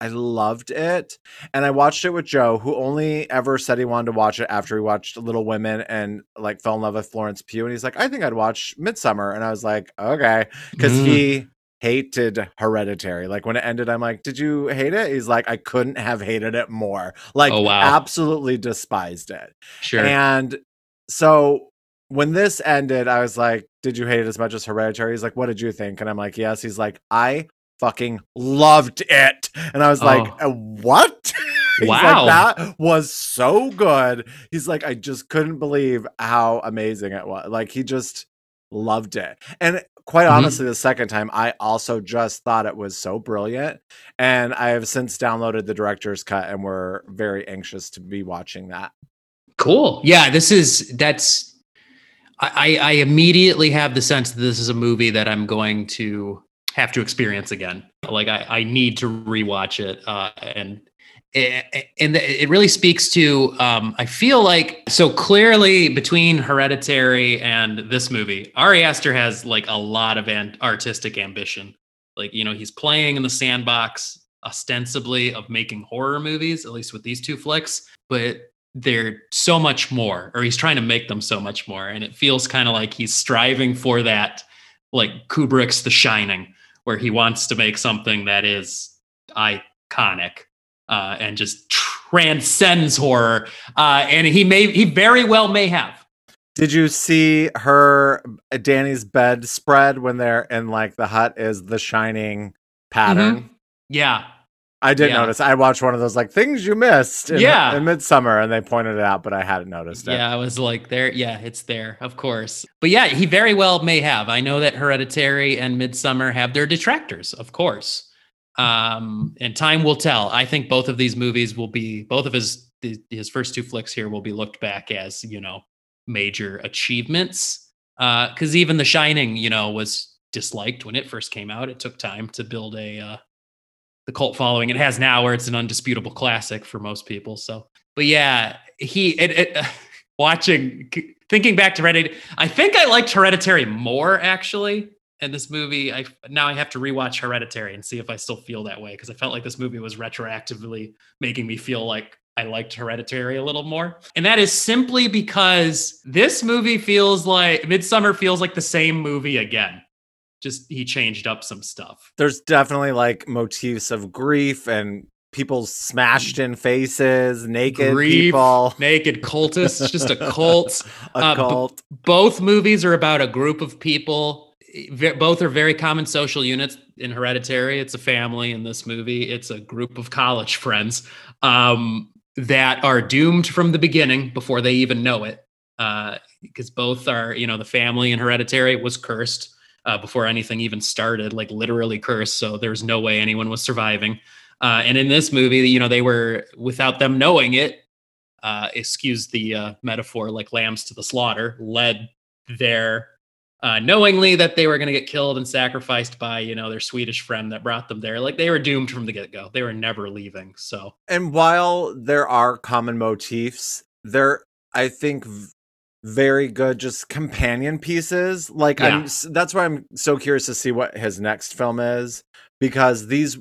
I loved it. And I watched it with Joe, who only ever said he wanted to watch it after he watched Little Women and like fell in love with Florence Pugh. And he's like, I think I'd watch Midsommar. And I was like, okay. Cause mm. he hated Hereditary. Like when it ended, I'm like, did you hate it? He's like, I couldn't have hated it more. Like oh, wow. absolutely despised it. Sure. And so when this ended, I was like, did you hate it as much as Hereditary? He's like, what did you think? And I'm like, yes. He's like, I fucking loved it. And I was oh. like, what? He's wow. like, that was so good. He's like, I just couldn't believe how amazing it was. Like, he just loved it. And quite mm-hmm. honestly, the second time, I also just thought it was so brilliant. And I have since downloaded the director's cut, and we're very anxious to be watching that. Cool. Yeah, this is, that's, I, I immediately have the sense that this is a movie that I'm going to have to experience again. Like I, I need to rewatch it. Uh, and, and it really speaks to, um, I feel like, so clearly between Hereditary and this movie, Ari Aster has like a lot of an- artistic ambition. Like, you know, he's playing in the sandbox ostensibly of making horror movies, at least with these two flicks, but they're so much more, or he's trying to make them so much more. And it feels kind of like he's striving for that, like Kubrick's The Shining, where he wants to make something that is iconic uh, and just transcends horror. Uh, and he may, he very well may have. Did you see her, Danny's bed spread when they're in like the hut is the Shining pattern? Mm-hmm. Yeah. I did yeah. notice. I watched one of those like things you missed in, yeah. in Midsommar, and they pointed it out, but I hadn't noticed it. Yeah, I was like, there. Yeah, it's there, of course. But yeah, he very well may have. I know that Hereditary and Midsommar have their detractors, of course. Um, and time will tell. I think both of these movies will be, both of his his first two flicks here will be looked back as, you know, major achievements. Uh, because even The Shining, you know, was disliked when it first came out. It took time to build a... Uh, the cult following it has now, where it's an undisputable classic for most people. So, but yeah, he, it, it, uh, watching, c- thinking back to Reddit, I think I liked Hereditary more actually. And this movie, I, now I have to rewatch Hereditary and see if I still feel that way. Cause I felt like this movie was retroactively making me feel like I liked Hereditary a little more. And that is simply because this movie feels like Midsommar feels like the same movie again. Just he changed up some stuff. There's definitely like motifs of grief and people smashed in faces, naked grief, people, naked cultists. It's just a cult. a uh, cult. B- both movies are about a group of people. V- both are very common social units. In Hereditary, it's a family. In this movie, it's a group of college friends um, that are doomed from the beginning before they even know it. Because uh, both are, you know, the family in Hereditary was cursed. Uh, before anything even started, like literally cursed. So there's no way anyone was surviving. Uh, and in this movie, you know, they were, without them knowing it, uh, excuse the uh, metaphor, like lambs to the slaughter, led there uh, knowingly that they were going to get killed and sacrificed by, you know, their Swedish friend that brought them there. Like they were doomed from the get-go. They were never leaving. So, and while there are common motifs, there, I think... V- very good just companion pieces like yeah. I'm, that's why I'm so curious to see what his next film is, because these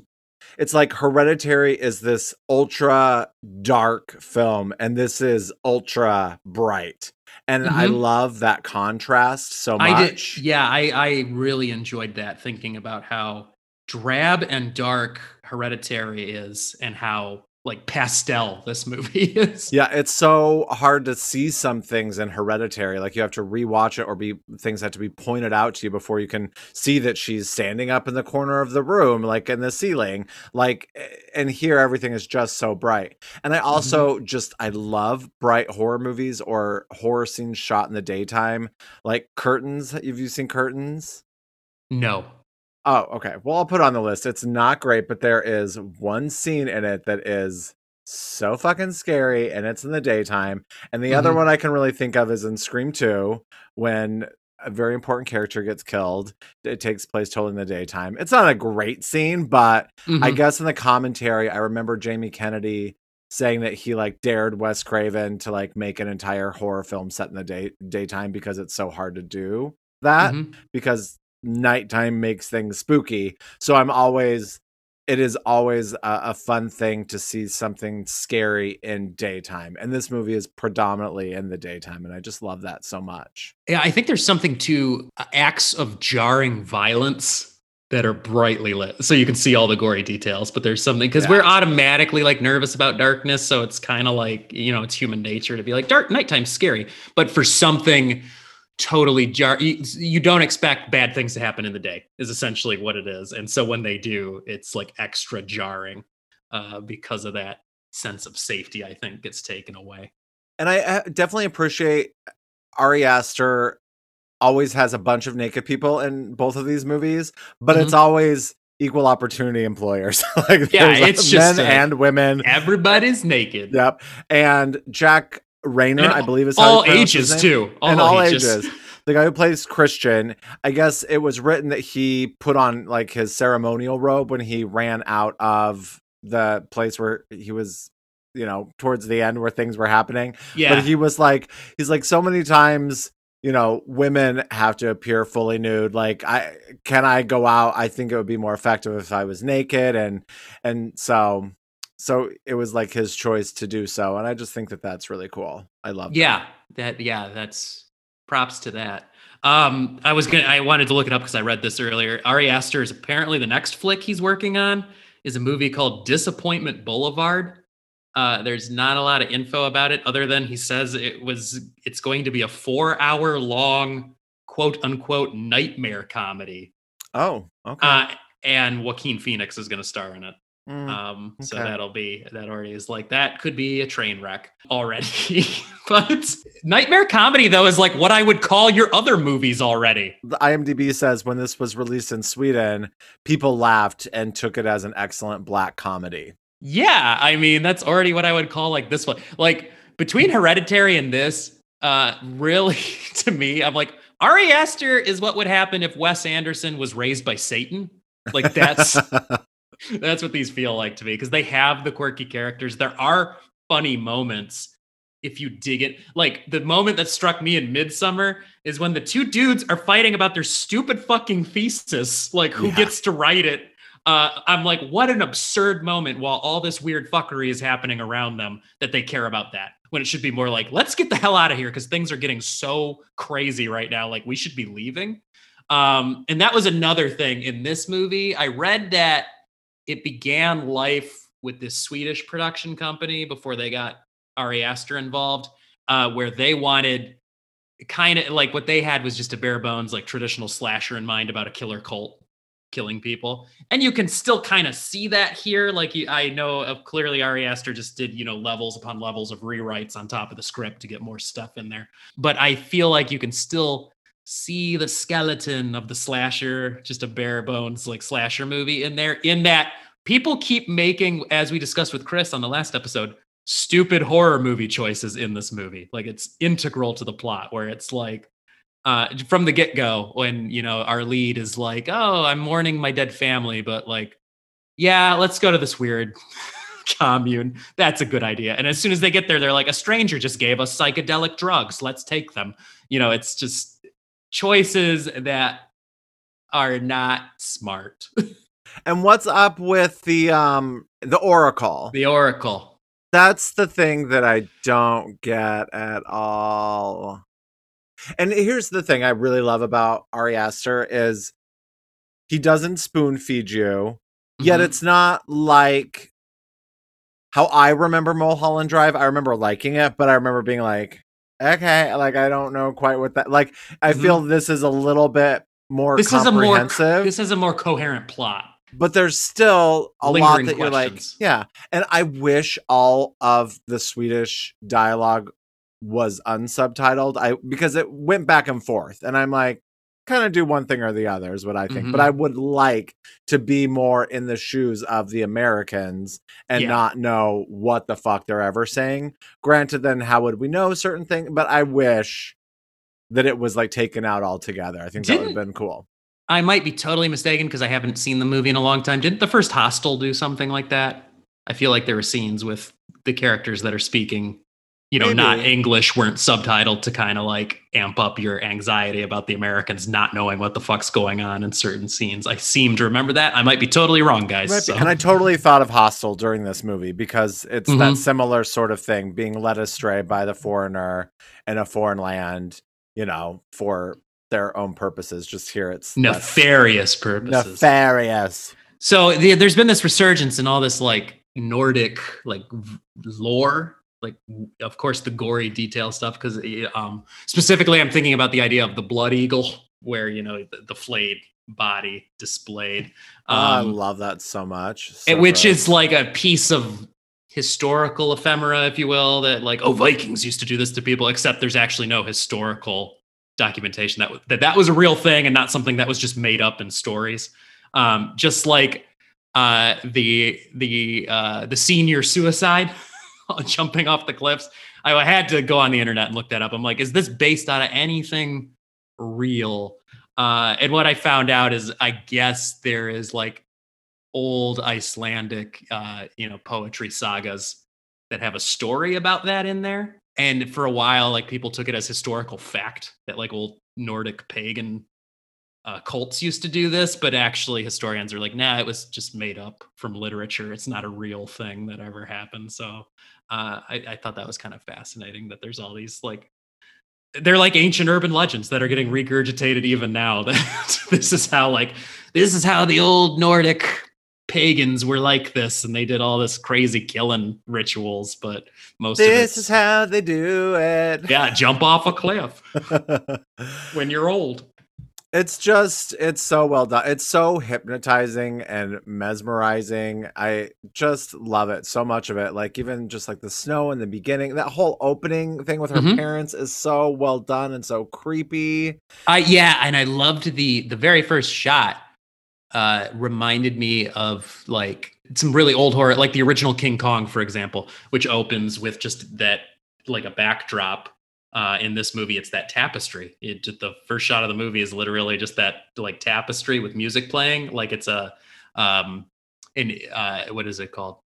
it's like Hereditary is this ultra dark film and this is ultra bright, and mm-hmm. I love that contrast so much. I did, yeah I, I really enjoyed that, thinking about how drab and dark Hereditary is and how like pastel this movie is. Yeah, it's so hard to see some things in Hereditary. Like you have to rewatch it, or be things have to be pointed out to you before you can see that she's standing up in the corner of the room, like in the ceiling. Like, and here everything is just so bright. And I also mm-hmm. just I love bright horror movies or horror scenes shot in the daytime, like Curtains. Have you seen Curtains? No. Oh, okay. Well, I'll put it on the list. It's not great, but there is one scene in it that is so fucking scary, and it's in the daytime. And the mm-hmm. other one I can really think of is in Scream two, when a very important character gets killed. It takes place totally in the daytime. It's not a great scene, but mm-hmm. I guess in the commentary, I remember Jamie Kennedy saying that he like dared Wes Craven to like make an entire horror film set in the day daytime because it's so hard to do that, mm-hmm. because nighttime makes things spooky. So I'm always, it is always a, a fun thing to see something scary in daytime. And this movie is predominantly in the daytime. And I just love that so much. Yeah. I think there's something to acts of jarring violence that are brightly lit, so you can see all the gory details, but there's something, because yeah. we're automatically like nervous about darkness. So it's kind of like, you know, it's human nature to be like, dark nighttime scary, but for something totally jar, you, you don't expect bad things to happen in the day is essentially what it is. And so when they do, it's like extra jarring uh, because of that sense of safety, I think, gets taken away. And I, I definitely appreciate Ari Aster always has a bunch of naked people in both of these movies, but mm-hmm. it's always equal opportunity employers. like yeah, it's like just men a, and women. Everybody's naked. Yep. And Jack Rayner, and I believe is how all ages too. All, and all ages. ages. The guy who plays Christian, I guess it was written that he put on like his ceremonial robe when he ran out of the place where he was, you know, towards the end where things were happening. Yeah. But he was like, he's like, so many times, you know, women have to appear fully nude. Like, I can I go out? I think it would be more effective if I was naked, and and so so it was like his choice to do so. And I just think that that's really cool. I love. Yeah, that. that yeah, that's props to that. Um, I was gonna I wanted to look it up because I read this earlier. Ari Aster is apparently the next flick he's working on is a movie called Disappointment Boulevard. Uh, there's not a lot of info about it other than he says it was, it's going to be a four hour long, quote unquote, nightmare comedy. Oh, okay. Uh, and Joaquin Phoenix is going to star in it. Mm, um, okay. So that'll be, that already is like, that could be a train wreck already. But nightmare comedy though is like what I would call your other movies already. The IMDb says when this was released in Sweden, people laughed and took it as an excellent black comedy. Yeah, I mean, that's already what I would call like this one. Like between Hereditary and this, uh, really, to me, I'm like, Ari Aster is what would happen if Wes Anderson was raised by Satan. Like that's that's what these feel like to me, because they have the quirky characters. There are funny moments if you dig it. Like the moment that struck me in Midsommar is when the two dudes are fighting about their stupid fucking thesis, like who yeah. gets to write it. Uh, I'm like, what an absurd moment while all this weird fuckery is happening around them that they care about that, when it should be more like, let's get the hell out of here because things are getting so crazy right now. Like we should be leaving. Um, and that was another thing in this movie. I read that it began life with this Swedish production company before they got Ari Aster involved, uh, where they wanted kind of like what they had was just a bare bones, like traditional slasher in mind about a killer cult killing people. And you can still kind of see that here. Like you, I know of clearly Ari Aster just did, you know, levels upon levels of rewrites on top of the script to get more stuff in there. But I feel like you can still see the skeleton of the slasher, just a bare bones like slasher movie in there, in that people keep making, as we discussed with Chris on the last episode, stupid horror movie choices in this movie. Like it's integral to the plot where it's like, Uh, from the get-go, when, you know, our lead is like, oh, I'm mourning my dead family, but like, yeah, let's go to this weird commune. That's a good idea. And as soon as they get there, they're like, a stranger just gave us psychedelic drugs. Let's take them. You know, it's just choices that are not smart. And what's up with the um the Oracle? The Oracle. That's the thing that I don't get at all. And here's the thing I really love about Ari Aster is he doesn't spoon feed you, yet mm-hmm. it's not like how I remember Mulholland Drive. I remember liking it, but I remember being like, okay, like I don't know quite what that, like I mm-hmm. feel this is a little bit more this comprehensive. Is a more, this is a more coherent plot. But there's still a lingering lot that questions. You're like, yeah. And I wish all of the Swedish dialogue was unsubtitled I because it went back and forth and I'm like kind of do one thing or the other is what I think mm-hmm. but I would like to be more in the shoes of the Americans and yeah. not know what the fuck they're ever saying. Granted, then how would we know certain things? But I wish that it was like taken out altogether. I think didn't, that would have been cool. I might be totally mistaken because I haven't seen the movie in a long time. Didn't the first Hostel do something like that? I feel like there were scenes with the characters that are speaking, you know, Maybe. not English, weren't subtitled to kind of like amp up your anxiety about the Americans not knowing what the fuck's going on in certain scenes. I seem to remember that. I might be totally wrong, guys. So. And I totally thought of Hostel during this movie because it's mm-hmm. that similar sort of thing, being led astray by the foreigner in a foreign land, you know, for their own purposes. Just here it's nefarious purposes. Nefarious. So the, there's been this resurgence in all this like Nordic like lore. Like, of course, the gory detail stuff, because um, specifically I'm thinking about the idea of the blood eagle, where, you know, the, the flayed body displayed. Um, oh, I love that so much. So which gross. Is like a piece of historical ephemera, if you will, that like, oh, Vikings used to do this to people, except there's actually no historical documentation that that, that was a real thing and not something that was just made up in stories. Um, just like uh, the, the, uh, the senior suicide. Jumping off the cliffs. I had to go on the internet and look that up. I'm like, is this based out of anything real? Uh, and what I found out is, I guess there is like old Icelandic, uh, you know, poetry sagas that have a story about that in there. And for a while, like people took it as historical fact that like old Nordic pagan uh, cults used to do this, but actually historians are like, nah, it was just made up from literature. It's not a real thing that ever happened. So. Uh, I, I thought that was kind of fascinating that there's all these like, they're like ancient urban legends that are getting regurgitated even now. That this is how like, this is how the old Nordic pagans were like this. And they did all this crazy killing rituals, but most this of This is how they do it. Yeah. Jump off a cliff when you're old. It's just, it's so well done. It's so hypnotizing and mesmerizing. I just love it. So much of it. Like even just like the snow in the beginning, that whole opening thing with her mm-hmm. parents is so well done and so creepy. Uh, yeah. And I loved the, the very first shot uh, reminded me of like some really old horror, like the original King Kong, for example, which opens with just that, like a backdrop. Uh, in this movie, it's that tapestry. It just, the first shot of the movie is literally just that like tapestry with music playing. Like it's a, um, an uh, what is it called?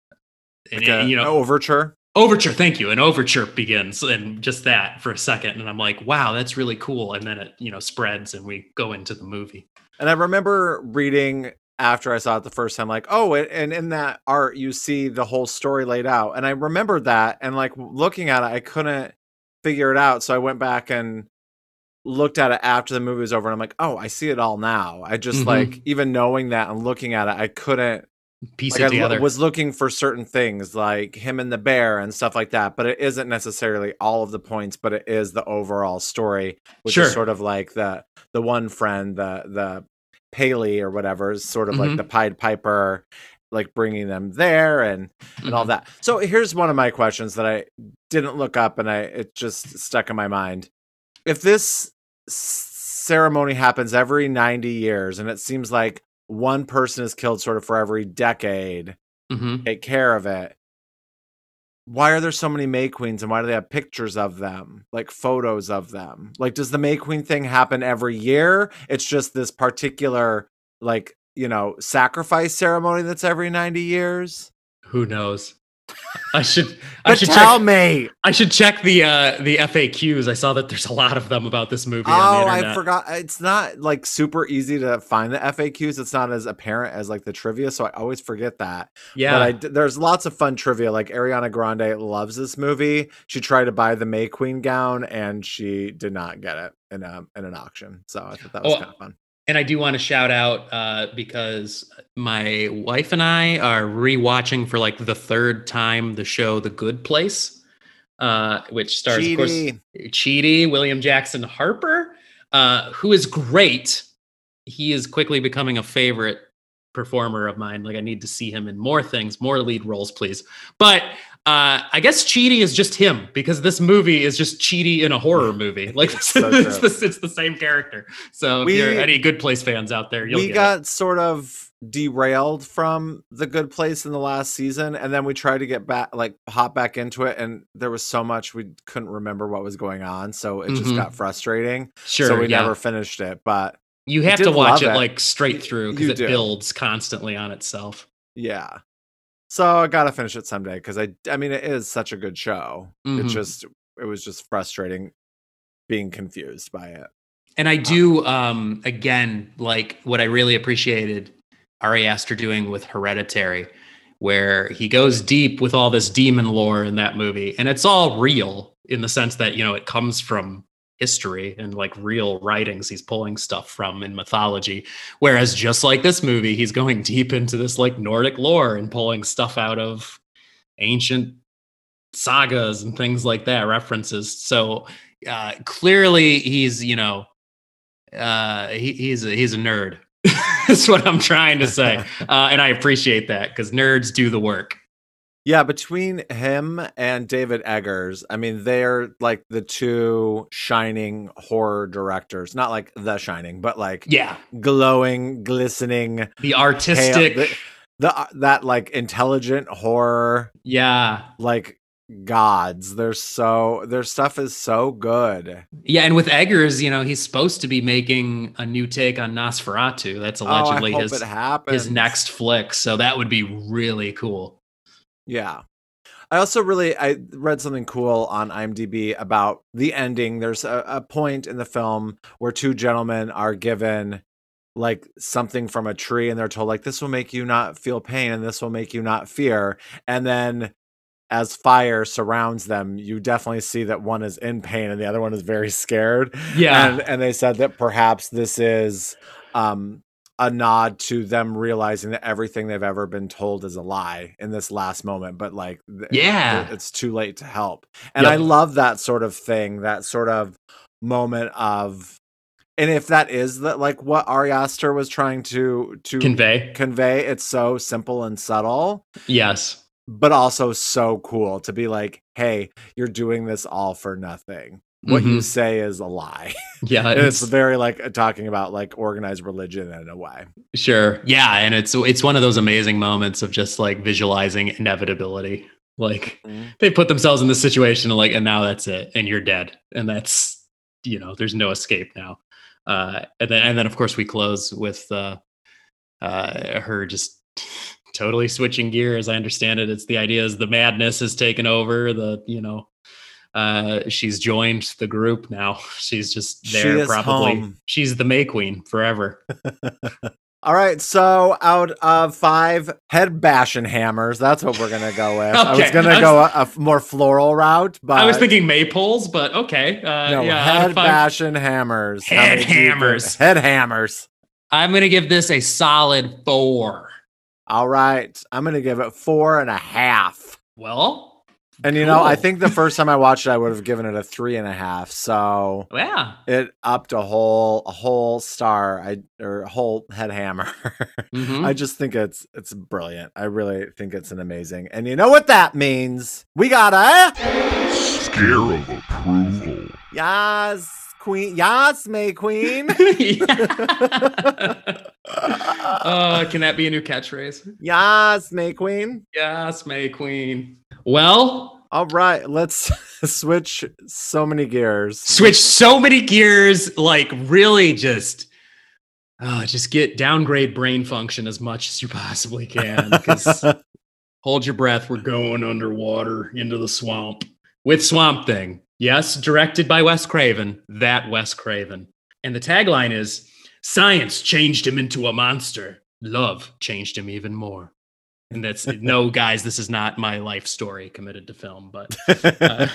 An, like a, you know, overture. Overture. Thank you. An overture begins, and just that for a second, and I'm like, wow, that's really cool. And then it, you know, spreads, and we go into the movie. And I remember reading after I saw it the first time, like, oh, and in that art, you see the whole story laid out. And I remembered that, and like looking at it, I couldn't figure it out, so I went back and looked at it after the movie was over, and I'm like, oh, I see it all now. I just mm-hmm. like, even knowing that and looking at it, I couldn't piece like, it I together. I was looking for certain things like him and the bear and stuff like that, but it isn't necessarily all of the points, but it is the overall story, which sure. is sort of like the the one friend, the the Paley or whatever, is sort of mm-hmm. like the Pied Piper, like bringing them there and, and mm-hmm. all that. So here's one of my questions that I didn't look up, and I it just stuck in my mind. If this ceremony happens every ninety years, and it seems like one person is killed sort of for every decade, mm-hmm. take care of it, why are there so many May Queens, and why do they have pictures of them, like photos of them? Like, does the May Queen thing happen every year? It's just this particular, like, you know, sacrifice ceremony that's every ninety years. Who knows? I should I should tell check, me. I should check the uh the F A Qs. I saw that there's a lot of them about this movie. Oh, on the internet. I forgot. It's not like super easy to find the F A Qs. It's not as apparent as like the trivia, so I always forget that. Yeah, but I, there's lots of fun trivia. Like Ariana Grande loves this movie. She tried to buy the May Queen gown and she did not get it in a in an auction. So I thought that was oh. kind of fun. And I do want to shout out uh, because my wife and I are rewatching for like the third time the show The Good Place, uh, which stars, Chidi. of course, Chidi, William Jackson Harper, uh, who is great. He is quickly becoming a favorite performer of mine. Like, I need to see him in more things, more lead roles, please. But uh, I guess Chidi is just him, because this movie is just Chidi in a horror movie. Like it's, so it's, the, it's the same character. So if we, you're any Good Place fans out there, you'll we get got it. Sort of derailed from The Good Place in the last season, and then we tried to get back, like hop back into it, and there was so much we couldn't remember what was going on, so it mm-hmm. just got frustrating. Sure, so we yeah. never finished it, but. You have to watch it, it like straight through because it do. builds constantly on itself. Yeah. So I gotta finish it someday, because I I mean, it is such a good show. Mm-hmm. It just it was just frustrating being confused by it. And I do um again, like what I really appreciated Ari Aster doing with Hereditary, where he goes deep with all this demon lore in that movie, and it's all real in the sense that, you know, it comes from history and like real writings he's pulling stuff from in mythology, whereas just like this movie, he's going deep into this like Nordic lore and pulling stuff out of ancient sagas and things like that, references. So uh clearly he's, you know, uh he, he's a, he's a nerd. That's what I'm trying to say. Uh, and I appreciate that, because nerds do the work. Yeah, between him and David Eggers, I mean, they're like the two shining horror directors. Not like The Shining, but like yeah. glowing, glistening. The artistic. Pale, the, the, that like intelligent horror. Yeah. Like gods. They're so, their stuff is so good. Yeah, and with Eggers, you know, he's supposed to be making a new take on Nosferatu. That's allegedly oh, his, his next flick. So that would be really cool. Yeah. I also really, I read something cool on IMDb about the ending. There's a, a point in the film where two gentlemen are given like something from a tree, and they're told like, this will make you not feel pain, and this will make you not fear. And then as fire surrounds them, you definitely see that one is in pain and the other one is very scared. Yeah. And, and they said that perhaps this is, um, a nod to them realizing that everything they've ever been told is a lie in this last moment, but like, yeah, it's too late to help. And yep. I love that sort of thing, that sort of moment of, and if that is that like what Ari Aster was trying to, to convey, convey, it's so simple and subtle. Yes. But also so cool to be like, hey, you're doing this all for nothing. What mm-hmm. you say is a lie. Yeah. It's, it's very like talking about like organized religion in a way. Sure. Yeah. And it's, it's one of those amazing moments of just like visualizing inevitability. Like mm-hmm. they put themselves in this situation and like, and now that's it. And you're dead. And that's, you know, there's no escape now. Uh, and then, and then of course we close with uh, uh, her just totally switching gear. As I understand it, it's the idea is the madness has taken over the, you know, Uh, she's joined the group now. She's just there, she probably. Home. She's the May Queen forever. All right. So out of five head bashing hammers, that's what we're going to go with. Okay. I was going to go a, a more floral route, but I was thinking maypoles, but okay. Uh, no, yeah, head bashing hammers. Head hammers. Head hammers. I'm going to give this a solid four. All right. I'm going to give it four and a half. Well, and, you know, cool. I think the first time I watched it, I would have given it a three and a half. So yeah, it upped a whole a whole star I, or a whole head hammer. Mm-hmm. I just think it's it's brilliant. I really think it's an amazing. And you know what that means? We got a scare of approval. Yes, queen. Yes, May Queen. uh, can that be a new catchphrase? Yes, May Queen. Yes, May Queen. Well, all right, let's switch so many gears. Switch so many gears, like really just uh, just get downgrade brain function as much as you possibly can. Because hold your breath, we're going underwater into the swamp with Swamp Thing. Yes, directed by Wes Craven, that Wes Craven. And the tagline is, science changed him into a monster. Love changed him even more. And that's no, guys, this is not my life story committed to film, but uh,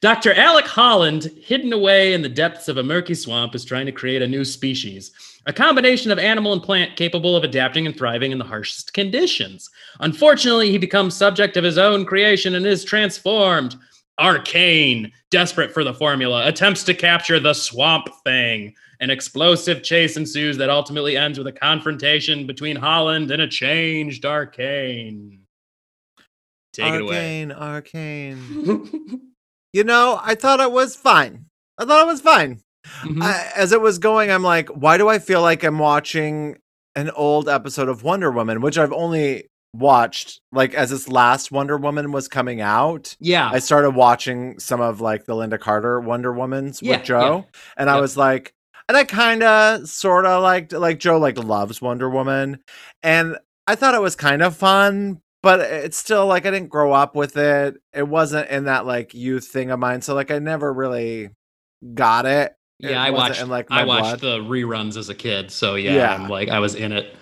Doctor Alec Holland, hidden away in the depths of a murky swamp, is trying to create a new species, a combination of animal and plant capable of adapting and thriving in the harshest conditions. Unfortunately, he becomes subject of his own creation and is transformed. Arcane, desperate for the formula, attempts to capture the Swamp Thing. An explosive chase ensues that ultimately ends with a confrontation between Holland and a changed Arcane. Take Arcane, it away. Arcane, Arcane. You know, I thought it was fine. I thought it was fine. Mm-hmm. I, as it was going, I'm like, why do I feel like I'm watching an old episode of Wonder Woman, which I've only watched like as this last Wonder Woman was coming out. Yeah. I started watching some of like the Linda Carter Wonder Womans yeah, with Joe. Yeah. And yep. I was like, and I kind of, sort of liked, like, Joe, like, loves Wonder Woman. And I thought it was kind of fun, but it's still like I didn't grow up with it. It wasn't in that like youth thing of mine, so like I never really got it. Yeah, it I watched in, like, I watched blood. the reruns as a kid, so yeah, yeah. I'm, like I was in it.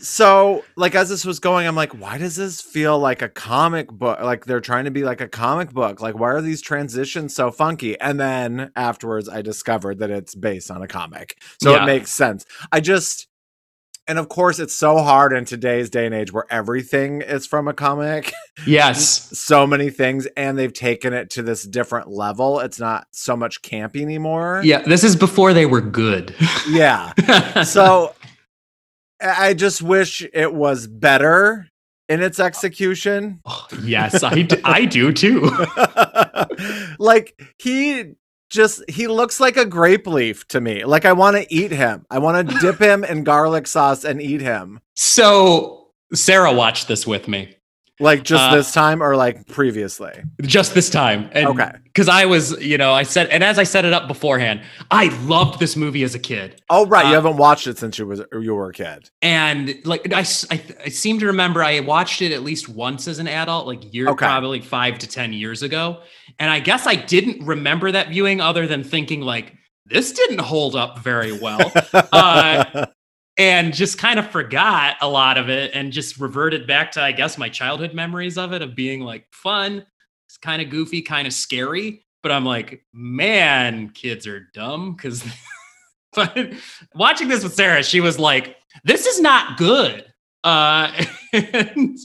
So like as this was going, I'm like, why does this feel like a comic book? Like they're trying to be like a comic book. Like why are these transitions so funky? And then afterwards, I discovered that it's based on a comic, so yeah. It makes sense. I just. And of course, it's so hard in today's day and age where everything is from a comic. Yes. So many things. And they've taken it to this different level. It's not so much campy anymore. Yeah. This is before they were good. Yeah. So I just wish it was better in its execution. Oh, yes, I do, I do too. Like he... Just he looks like a grape leaf to me. Like I want to eat him. I want to dip him in garlic sauce and eat him. So Sarah watched this with me, like just uh, this time or like previously. Just this time, and okay. Because I was, you know, I said, and as I set it up beforehand, I loved this movie as a kid. Oh right, um, you haven't watched it since you was you were a kid. And like I, I, I seem to remember I watched it at least once as an adult, like year okay. probably five to ten years ago. And I guess I didn't remember that viewing other than thinking like, this didn't hold up very well. uh, and just kind of forgot a lot of it and just reverted back to, I guess, my childhood memories of it, of being like fun. It's kind of goofy, kind of scary. But I'm like, man, kids are dumb. Because but watching this with Sarah, she was like, this is not good. Uh, and...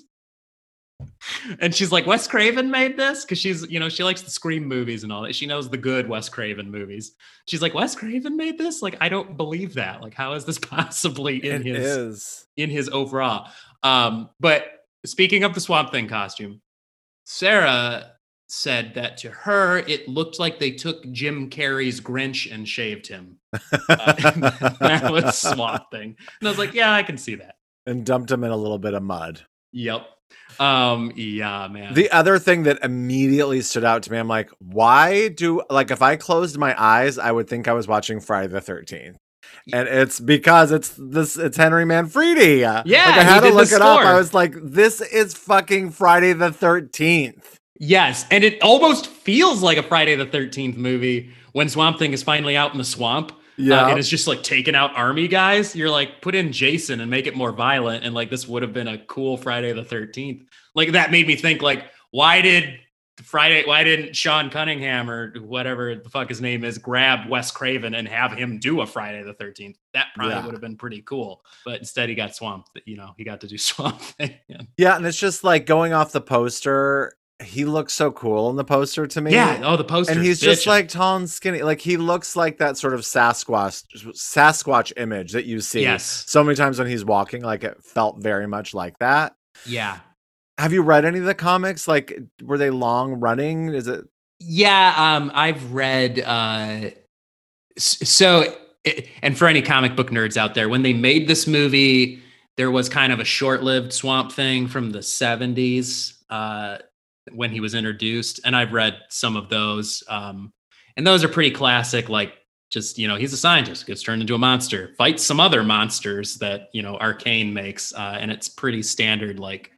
And she's like, Wes Craven made this? Because she's, you know, she likes the Scream movies and all that. She knows the good Wes Craven movies. She's like, Wes Craven made this? Like, I don't believe that. Like, how is this possibly in it his is. in his overall? Um, but speaking of the Swamp Thing costume, Sarah said that to her, it looked like they took Jim Carrey's Grinch and shaved him. Uh, that was Swamp Thing. And I was like, yeah, I can see that. And dumped him in a little bit of mud. Yep. Um, yeah, man. The other thing that immediately stood out to me, I'm like, why do, like, if I closed my eyes, I would think I was watching Friday the thirteenth. And it's because it's this, it's Henry Manfredi. Yeah. Like, I had to look it up. I was like, this is fucking Friday the thirteenth. Yes. And it almost feels like a Friday the thirteenth movie when Swamp Thing is finally out in the swamp. Yeah. Uh, and it's just like taking out army guys. You're like, put in Jason and make it more violent. And like, this would have been a cool Friday the thirteenth. Like that made me think like, why did Friday, why didn't Sean Cunningham or whatever the fuck his name is grab Wes Craven and have him do a Friday the thirteenth? That probably yeah. would have been pretty cool. But instead he got swamped, you know, he got to do Swamp Thing. Yeah. yeah. And it's just like going off the poster. He looks so cool in the poster to me. Yeah. Oh, the poster. And he's bitching. Just like tall and skinny. Like he looks like that sort of Sasquatch Sasquatch image that you see yes. so many times when he's walking. Like it felt very much like that. Yeah. Have you read any of the comics? Like, were they long running? Is it? Yeah. Um, I've read. Uh, so, it, and for any comic book nerds out there, when they made this movie, there was kind of a short-lived Swamp Thing from the seventies. Uh, when he was introduced, and I've read some of those. Um, and those are pretty classic, like just, you know, he's a scientist, gets turned into a monster, fights some other monsters that, you know, Arcane makes. Uh, and it's pretty standard, like,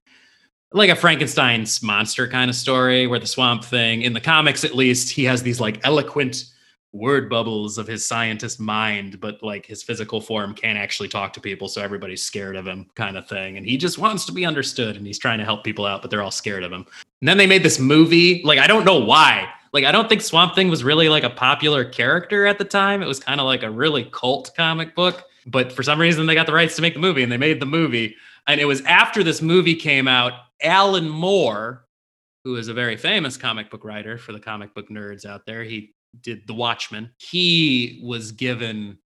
like a Frankenstein's monster kind of story where the Swamp Thing in the comics, at least he has these like eloquent word bubbles of his scientist mind, but like his physical form can't actually talk to people. So everybody's scared of him kind of thing. And he just wants to be understood and he's trying to help people out, but they're all scared of him. And then they made this movie. Like, I don't know why. Like, I don't think Swamp Thing was really like a popular character at the time. It was kind of like a really cult comic book, but for some reason they got the rights to make the movie and they made the movie. And it was after this movie came out, Alan Moore, who is a very famous comic book writer for the comic book nerds out there. He did The Watchmen. He was given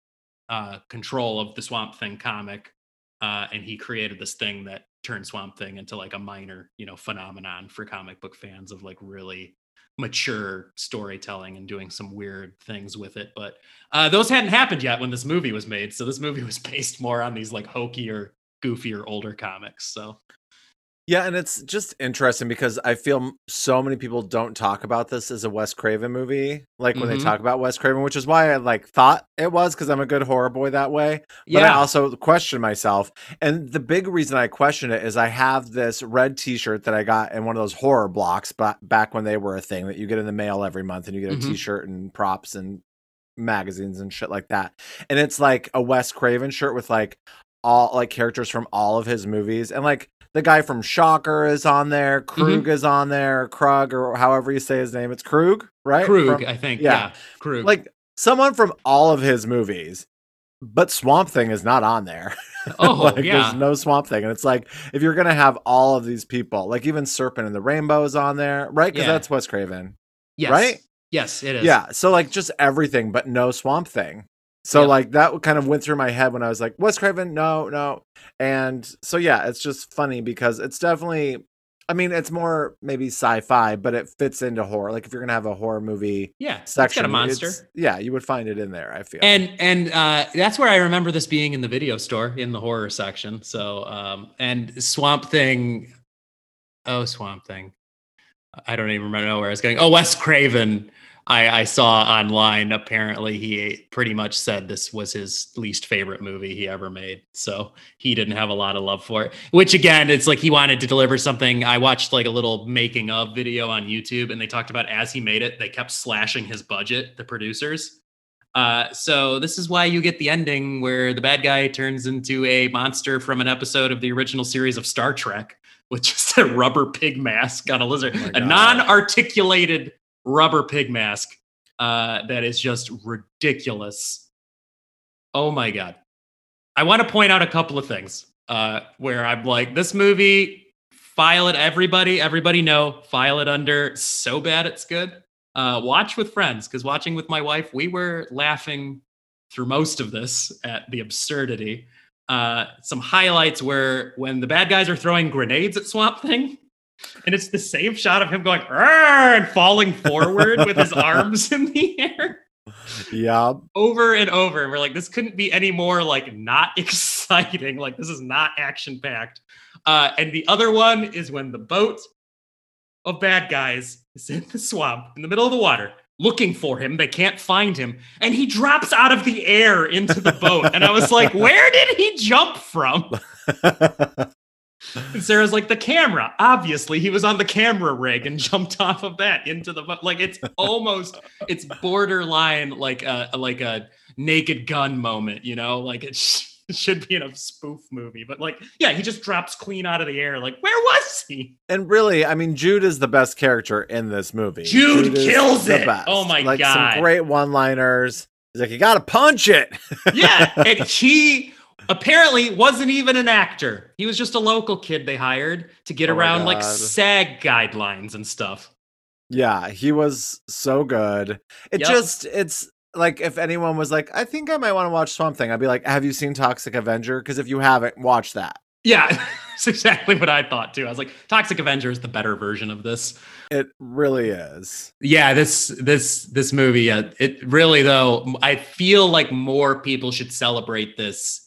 uh, control of the Swamp Thing comic, uh, and he created this thing that turned Swamp Thing into like a minor, you know, phenomenon for comic book fans of like really mature storytelling and doing some weird things with it. But uh, those hadn't happened yet when this movie was made. So this movie was based more on these like hokier, goofier, older comics. So Yeah, and it's just interesting because I feel so many people don't talk about this as a Wes Craven movie, like when mm-hmm. they talk about Wes Craven, which is why I like thought it was, because I'm a good horror boy that way. But yeah. I also question myself. And the big reason I question it is I have this red t-shirt that I got in one of those horror blocks but back when they were a thing that you get in the mail every month, and you get a mm-hmm. t-shirt and props and magazines and shit like that. And it's like a Wes Craven shirt with like all like characters from all of his movies, and like the guy from Shocker is on there. Krug mm-hmm. is on there. Krug, or however you say his name. It's Krug, right? Krug, from, I think. Yeah. yeah. Krug. Like someone from all of his movies, but Swamp Thing is not on there. Oh, like, yeah. There's no Swamp Thing. And it's like, if you're going to have all of these people, like even Serpent and the Rainbow is on there, right? Because yeah. that's Wes Craven. Yes. Right? Yes, it is. Yeah. So like just everything, but no Swamp Thing. So yep. like that kind of went through my head when I was like, Wes Craven, no, no. And so, yeah, it's just funny because it's definitely, I mean, it's more maybe sci-fi, but it fits into horror. Like if you're going to have a horror movie yeah, section, it's got a monster. It's, yeah, you would find it in there, I feel. And and uh, that's where I remember this being in the video store, in the horror section. So, um, and Swamp Thing. Oh, Swamp Thing. I don't even remember where I was going. Oh, Wes Craven. I, I saw online, apparently he pretty much said this was his least favorite movie he ever made. So he didn't have a lot of love for it, which again, it's like he wanted to deliver something. I watched like a little making of video on YouTube, and they talked about as he made it, they kept slashing his budget, the producers. Uh, so this is why you get the ending where the bad guy turns into a monster from an episode of the original series of Star Trek, with just a rubber pig mask on a lizard, oh a non-articulated rubber pig mask uh, that is just ridiculous. Oh my God. I want to point out a couple of things uh, where I'm like, this movie, file it, everybody, everybody know, file it under so bad it's good. Uh, watch with friends, because watching with my wife, we were laughing through most of this at the absurdity. Uh, some highlights were when the bad guys are throwing grenades at Swamp Thing, and it's the same shot of him going and falling forward with his arms in the air. Yeah. Over and over. And we're like, this couldn't be any more like not exciting. Like this is not action packed. Uh, and the other one is when the boat of bad guys is in the swamp in the middle of the water looking for him. They can't find him. And he drops out of the air into the boat. And I was like, where did he jump from? And Sarah's like, the camera. Obviously, he was on the camera rig and jumped off of that into the like. It's almost, it's borderline like a like a Naked Gun moment, you know. Like it, sh- it should be in a spoof movie, but like, yeah, he just drops clean out of the air. Like, where was he? And really, I mean, Jude is the best character in this movie. Jude, Jude kills it. Best. Oh my like, god! Some great one-liners. He's like, you gotta punch it. Yeah, and he. Apparently wasn't even an actor. He was just a local kid they hired to get oh around like SAG guidelines and stuff. Yeah, he was so good. It yep. just, it's like if anyone was like, I think I might want to watch Swamp Thing, I'd be like, have you seen Toxic Avenger? Because if you haven't, watch that. Yeah, that's exactly what I thought too. I was like, Toxic Avenger is the better version of this. It really is. Yeah, this this this movie, uh, it really though, I feel like more people should celebrate this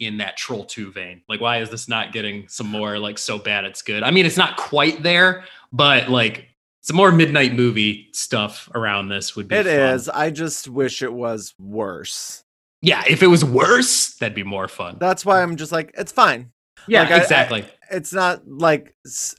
in that Troll two vein. Like, why is this not getting some more like so bad it's good? I mean, it's not quite there, but like some more midnight movie stuff around this would be it fun. Is I just wish it was worse. Yeah, if it was worse, that'd be more fun. That's why I'm just like, it's fine. Yeah, like, exactly. I, I, it's not like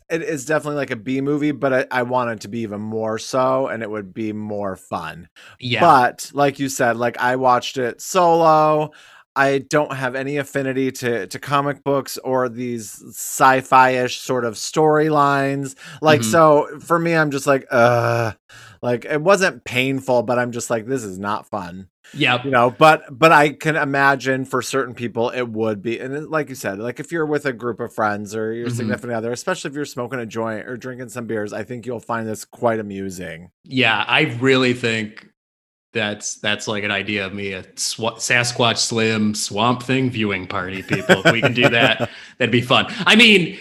it is definitely like a B movie, but I, I want it to be even more so, and it would be more fun. Yeah, but like you said, like I watched it solo. I don't have any affinity to, to comic books or these sci-fi-ish sort of storylines. Like, mm-hmm. so for me, I'm just like, uh, like it wasn't painful, but I'm just like, this is not fun. Yeah. You know, but, but I can imagine for certain people it would be. And like you said, like if you're with a group of friends or your mm-hmm. significant other, especially if you're smoking a joint or drinking some beers, I think you'll find this quite amusing. Yeah. I really think That's that's like an idea of me, a sw- Sasquatch Slim Swamp Thing viewing party, people. If we can do that, that'd be fun. I mean,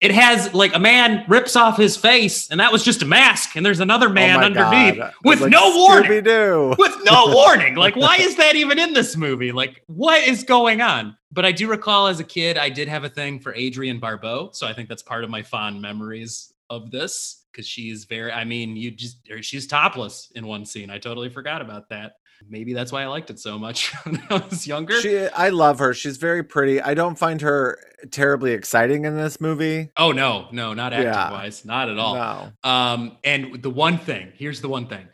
It has like a man rips off his face, and that was just a mask, and there's another man oh underneath God. with like, no warning. Scooby-Doo. With no warning. Like, why is that even in this movie? Like, what is going on? But I do recall as a kid, I did have a thing for Adrienne Barbeau. So I think that's part of my fond memories of this, because she is very, I mean, you just, she's topless in one scene. I totally forgot about that. Maybe that's why I liked it so much when I was younger. She, I love her. She's very pretty. I don't find her terribly exciting in this movie. Oh, no, no, not acting-wise. Yeah. Not at all. No. Um, and the one thing, here's the one thing.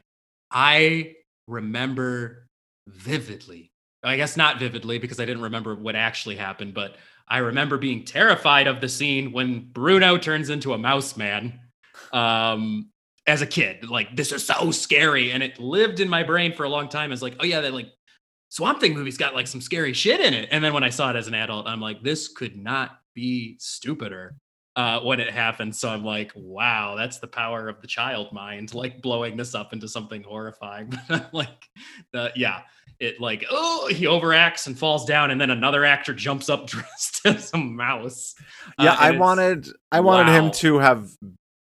I remember vividly, I guess not vividly because I didn't remember what actually happened, but I remember being terrified of the scene when Bruno turns into a mouse man. Um As a kid, like, this is so scary. And it lived in my brain for a long time as like, oh yeah, that like Swamp Thing movie's got like some scary shit in it. And then when I saw it as an adult, I'm like, this could not be stupider uh, when it happened. So I'm like, wow, that's the power of the child mind, like blowing this up into something horrifying. But I'm like, uh, yeah, it like, oh, he overacts and falls down. And then another actor jumps up dressed as a mouse. Yeah, uh, I wanted, I wanted wow. him to have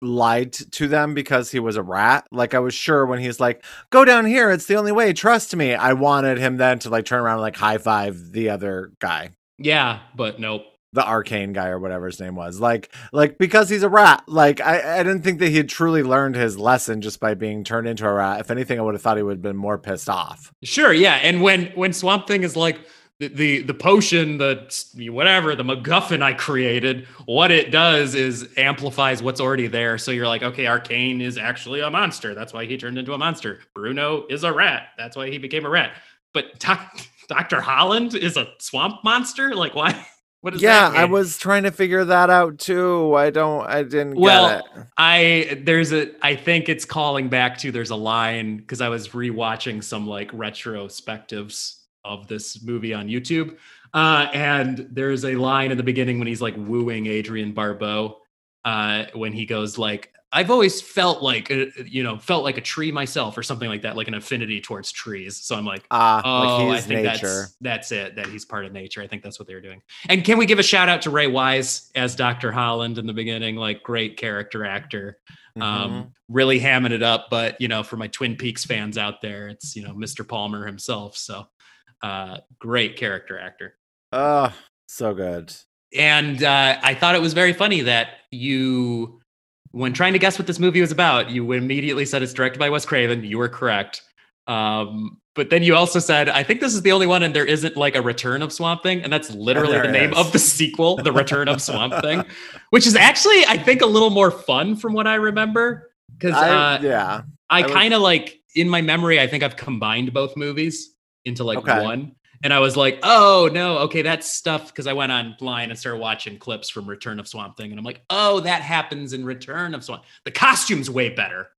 lied to them because he was a rat. Like, I was sure when he's like, go down here, it's the only way, trust me, I wanted him then to like turn around and like high five the other guy. Yeah, but nope. The arcane guy or whatever his name was, like like because he's a rat. Like, I, I didn't think that he had truly learned his lesson just by being turned into a rat. If anything, I would have thought he would have been more pissed off. Sure. Yeah. And when when Swamp Thing is like, The, the the potion, the whatever, the MacGuffin I created, what it does is amplifies what's already there. So you're like, okay, Arcane is actually a monster. That's why he turned into a monster. Bruno is a rat. That's why he became a rat. But Doc, Doctor Holland is a swamp monster? Like, why? What is yeah, that I was trying to figure that out too. I don't, I didn't well, get it. Well, I, there's a, I think it's calling back to, there's a line, because I was rewatching some like retrospectives of this movie on YouTube. Uh, and there's a line in the beginning when he's like wooing Adrienne Barbeau, uh, when he goes like, I've always felt like, a, you know, felt like a tree myself, or something like that, like an affinity towards trees. So I'm like, uh, oh, like I think nature. that's that's it, that he's part of nature. I think that's what they were doing. And can we give a shout out to Ray Wise as Doctor Holland in the beginning? Like, great character actor. Mm-hmm. Um, really hamming it up. But, you know, for my Twin Peaks fans out there, it's, you know, Mister Palmer himself. So Uh, great character actor. Oh, so good. And uh, I thought it was very funny that you, when trying to guess what this movie was about, you immediately said it's directed by Wes Craven. You were correct. Um, but then you also said, I think this is the only one and there isn't like a Return of Swamp Thing. And that's literally the name is. of the sequel, The Return of Swamp Thing, which is actually, I think, a little more fun from what I remember. Because uh, yeah, I, I kind of was... like, in my memory, I think I've combined both movies into like okay. one. And I was like, oh no, okay, that's stuff, because I went online and started watching clips from Return of Swamp Thing, and I'm like, oh, that happens in Return of Swamp. The costume's way better.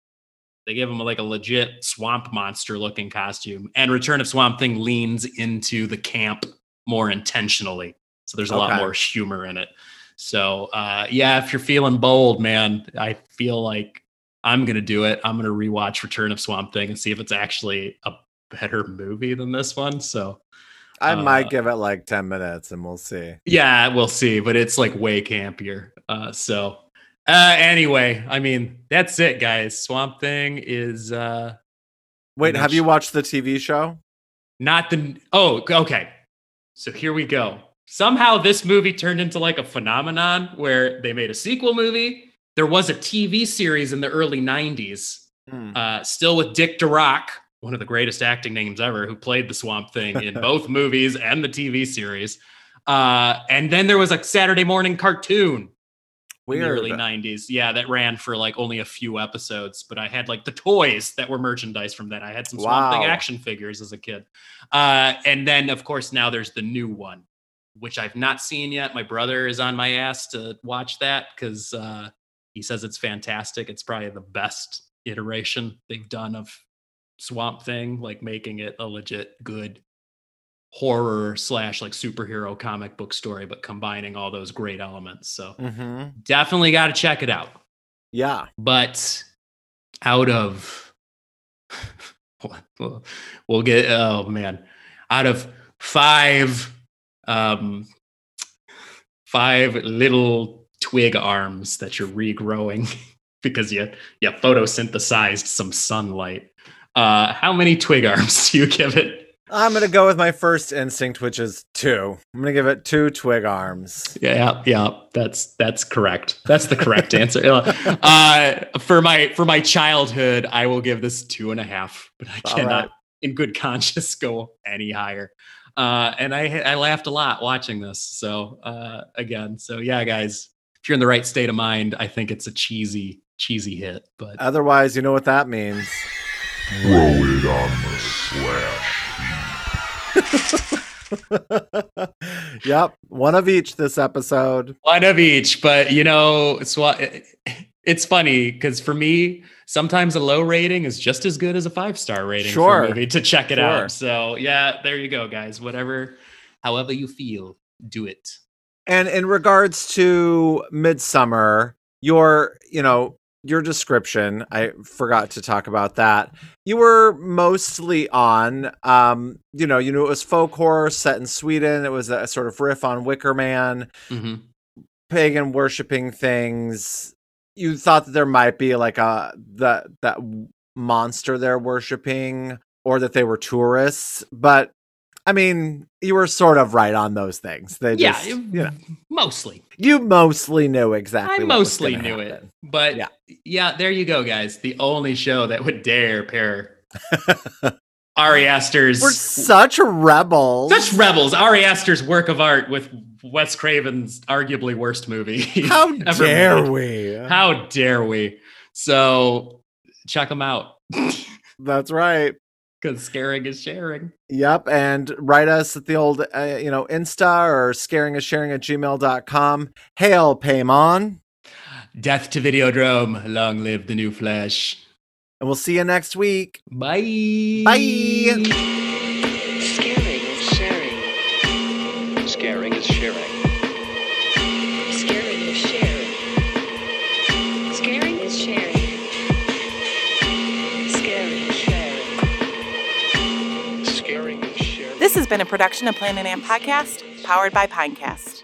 They give him like a legit swamp monster looking costume, and Return of Swamp Thing leans into the camp more intentionally. So there's a okay. lot more humor in it. So uh, yeah, if you're feeling bold, man, I feel like I'm going to do it. I'm going to rewatch Return of Swamp Thing and see if it's actually a better movie than this one. So I might uh, give it like ten minutes and we'll see. Yeah, we'll see, but it's like way campier. Uh so uh anyway, I mean, that's it, guys. Swamp Thing is uh Wait, have you watched the T V show? Not the Oh, okay. So here we go. Somehow this movie turned into like a phenomenon where they made a sequel movie. There was a T V series in the early nineties. Hmm. Uh still with Dick Durack, one of the greatest acting names ever, who played the Swamp Thing in both movies and the T V series. Uh, and then there was a Saturday morning cartoon Weird. in the early nineties. Yeah, that ran for like only a few episodes, but I had like the toys that were merchandise from that. I had some Swamp wow. Thing action figures as a kid. Uh, and then, of course, now there's the new one, which I've not seen yet. My brother is on my ass to watch that because uh, he says it's fantastic. It's probably the best iteration they've done of Swamp Thing, like making it a legit good horror slash like superhero comic book story, but combining all those great elements. So mm-hmm. definitely got to check it out. Yeah. But out of, we'll get, oh man, out of five, um, five little twig arms that you're regrowing because you, you photosynthesized some sunlight. Uh, how many twig arms do you give it? I'm going to go with my first instinct, which is two. I'm going to give it two twig arms. Yeah, yeah, that's that's correct. That's the correct answer. Uh, for my for my childhood, I will give this two and a half, but I All cannot, right. in good conscience, go any higher. Uh, and I I laughed a lot watching this. So uh, again, so yeah, guys, if you're in the right state of mind, I think it's a cheesy, cheesy hit. But otherwise, you know what that means. Throw it on the slash. Yep, one of each this episode. One of each, but you know, it's it's funny because for me, sometimes a low rating is just as good as a five star rating. Sure, for a movie to check it sure. out. So yeah, there you go, guys. Whatever, however you feel, do it. And in regards to Midsommar, your you know. Your description, I forgot to talk about that. You were mostly on, um, you know, you knew it was folk horror set in Sweden. It was a sort of riff on Wicker Man, mm-hmm. pagan worshiping things. You thought that there might be like a that that monster they're worshiping, or that they were tourists. But I mean, you were sort of right on those things. They just, yeah, you know. Mostly. You mostly knew exactly. I what mostly was knew happen. It, but yeah. yeah, there you go, guys. The only show that would dare pair Ari Aster's. We're such rebels. Such rebels. Ari Aster's work of art with Wes Craven's arguably worst movie. How dare made. we? How dare we? So check them out. That's right. Because scaring is sharing. Yep. And write us at the old, uh, you know, Insta or scaringisharing at gmail dot com. Hail Paimon. Death to Videodrome. Long live the new flesh. And we'll see you next week. Bye. Bye. Scaring is sharing. Scaring is sharing. Scaring is sharing. Scaring is sharing. This has been a production of Planet Amp Podcast, powered by Pinecast.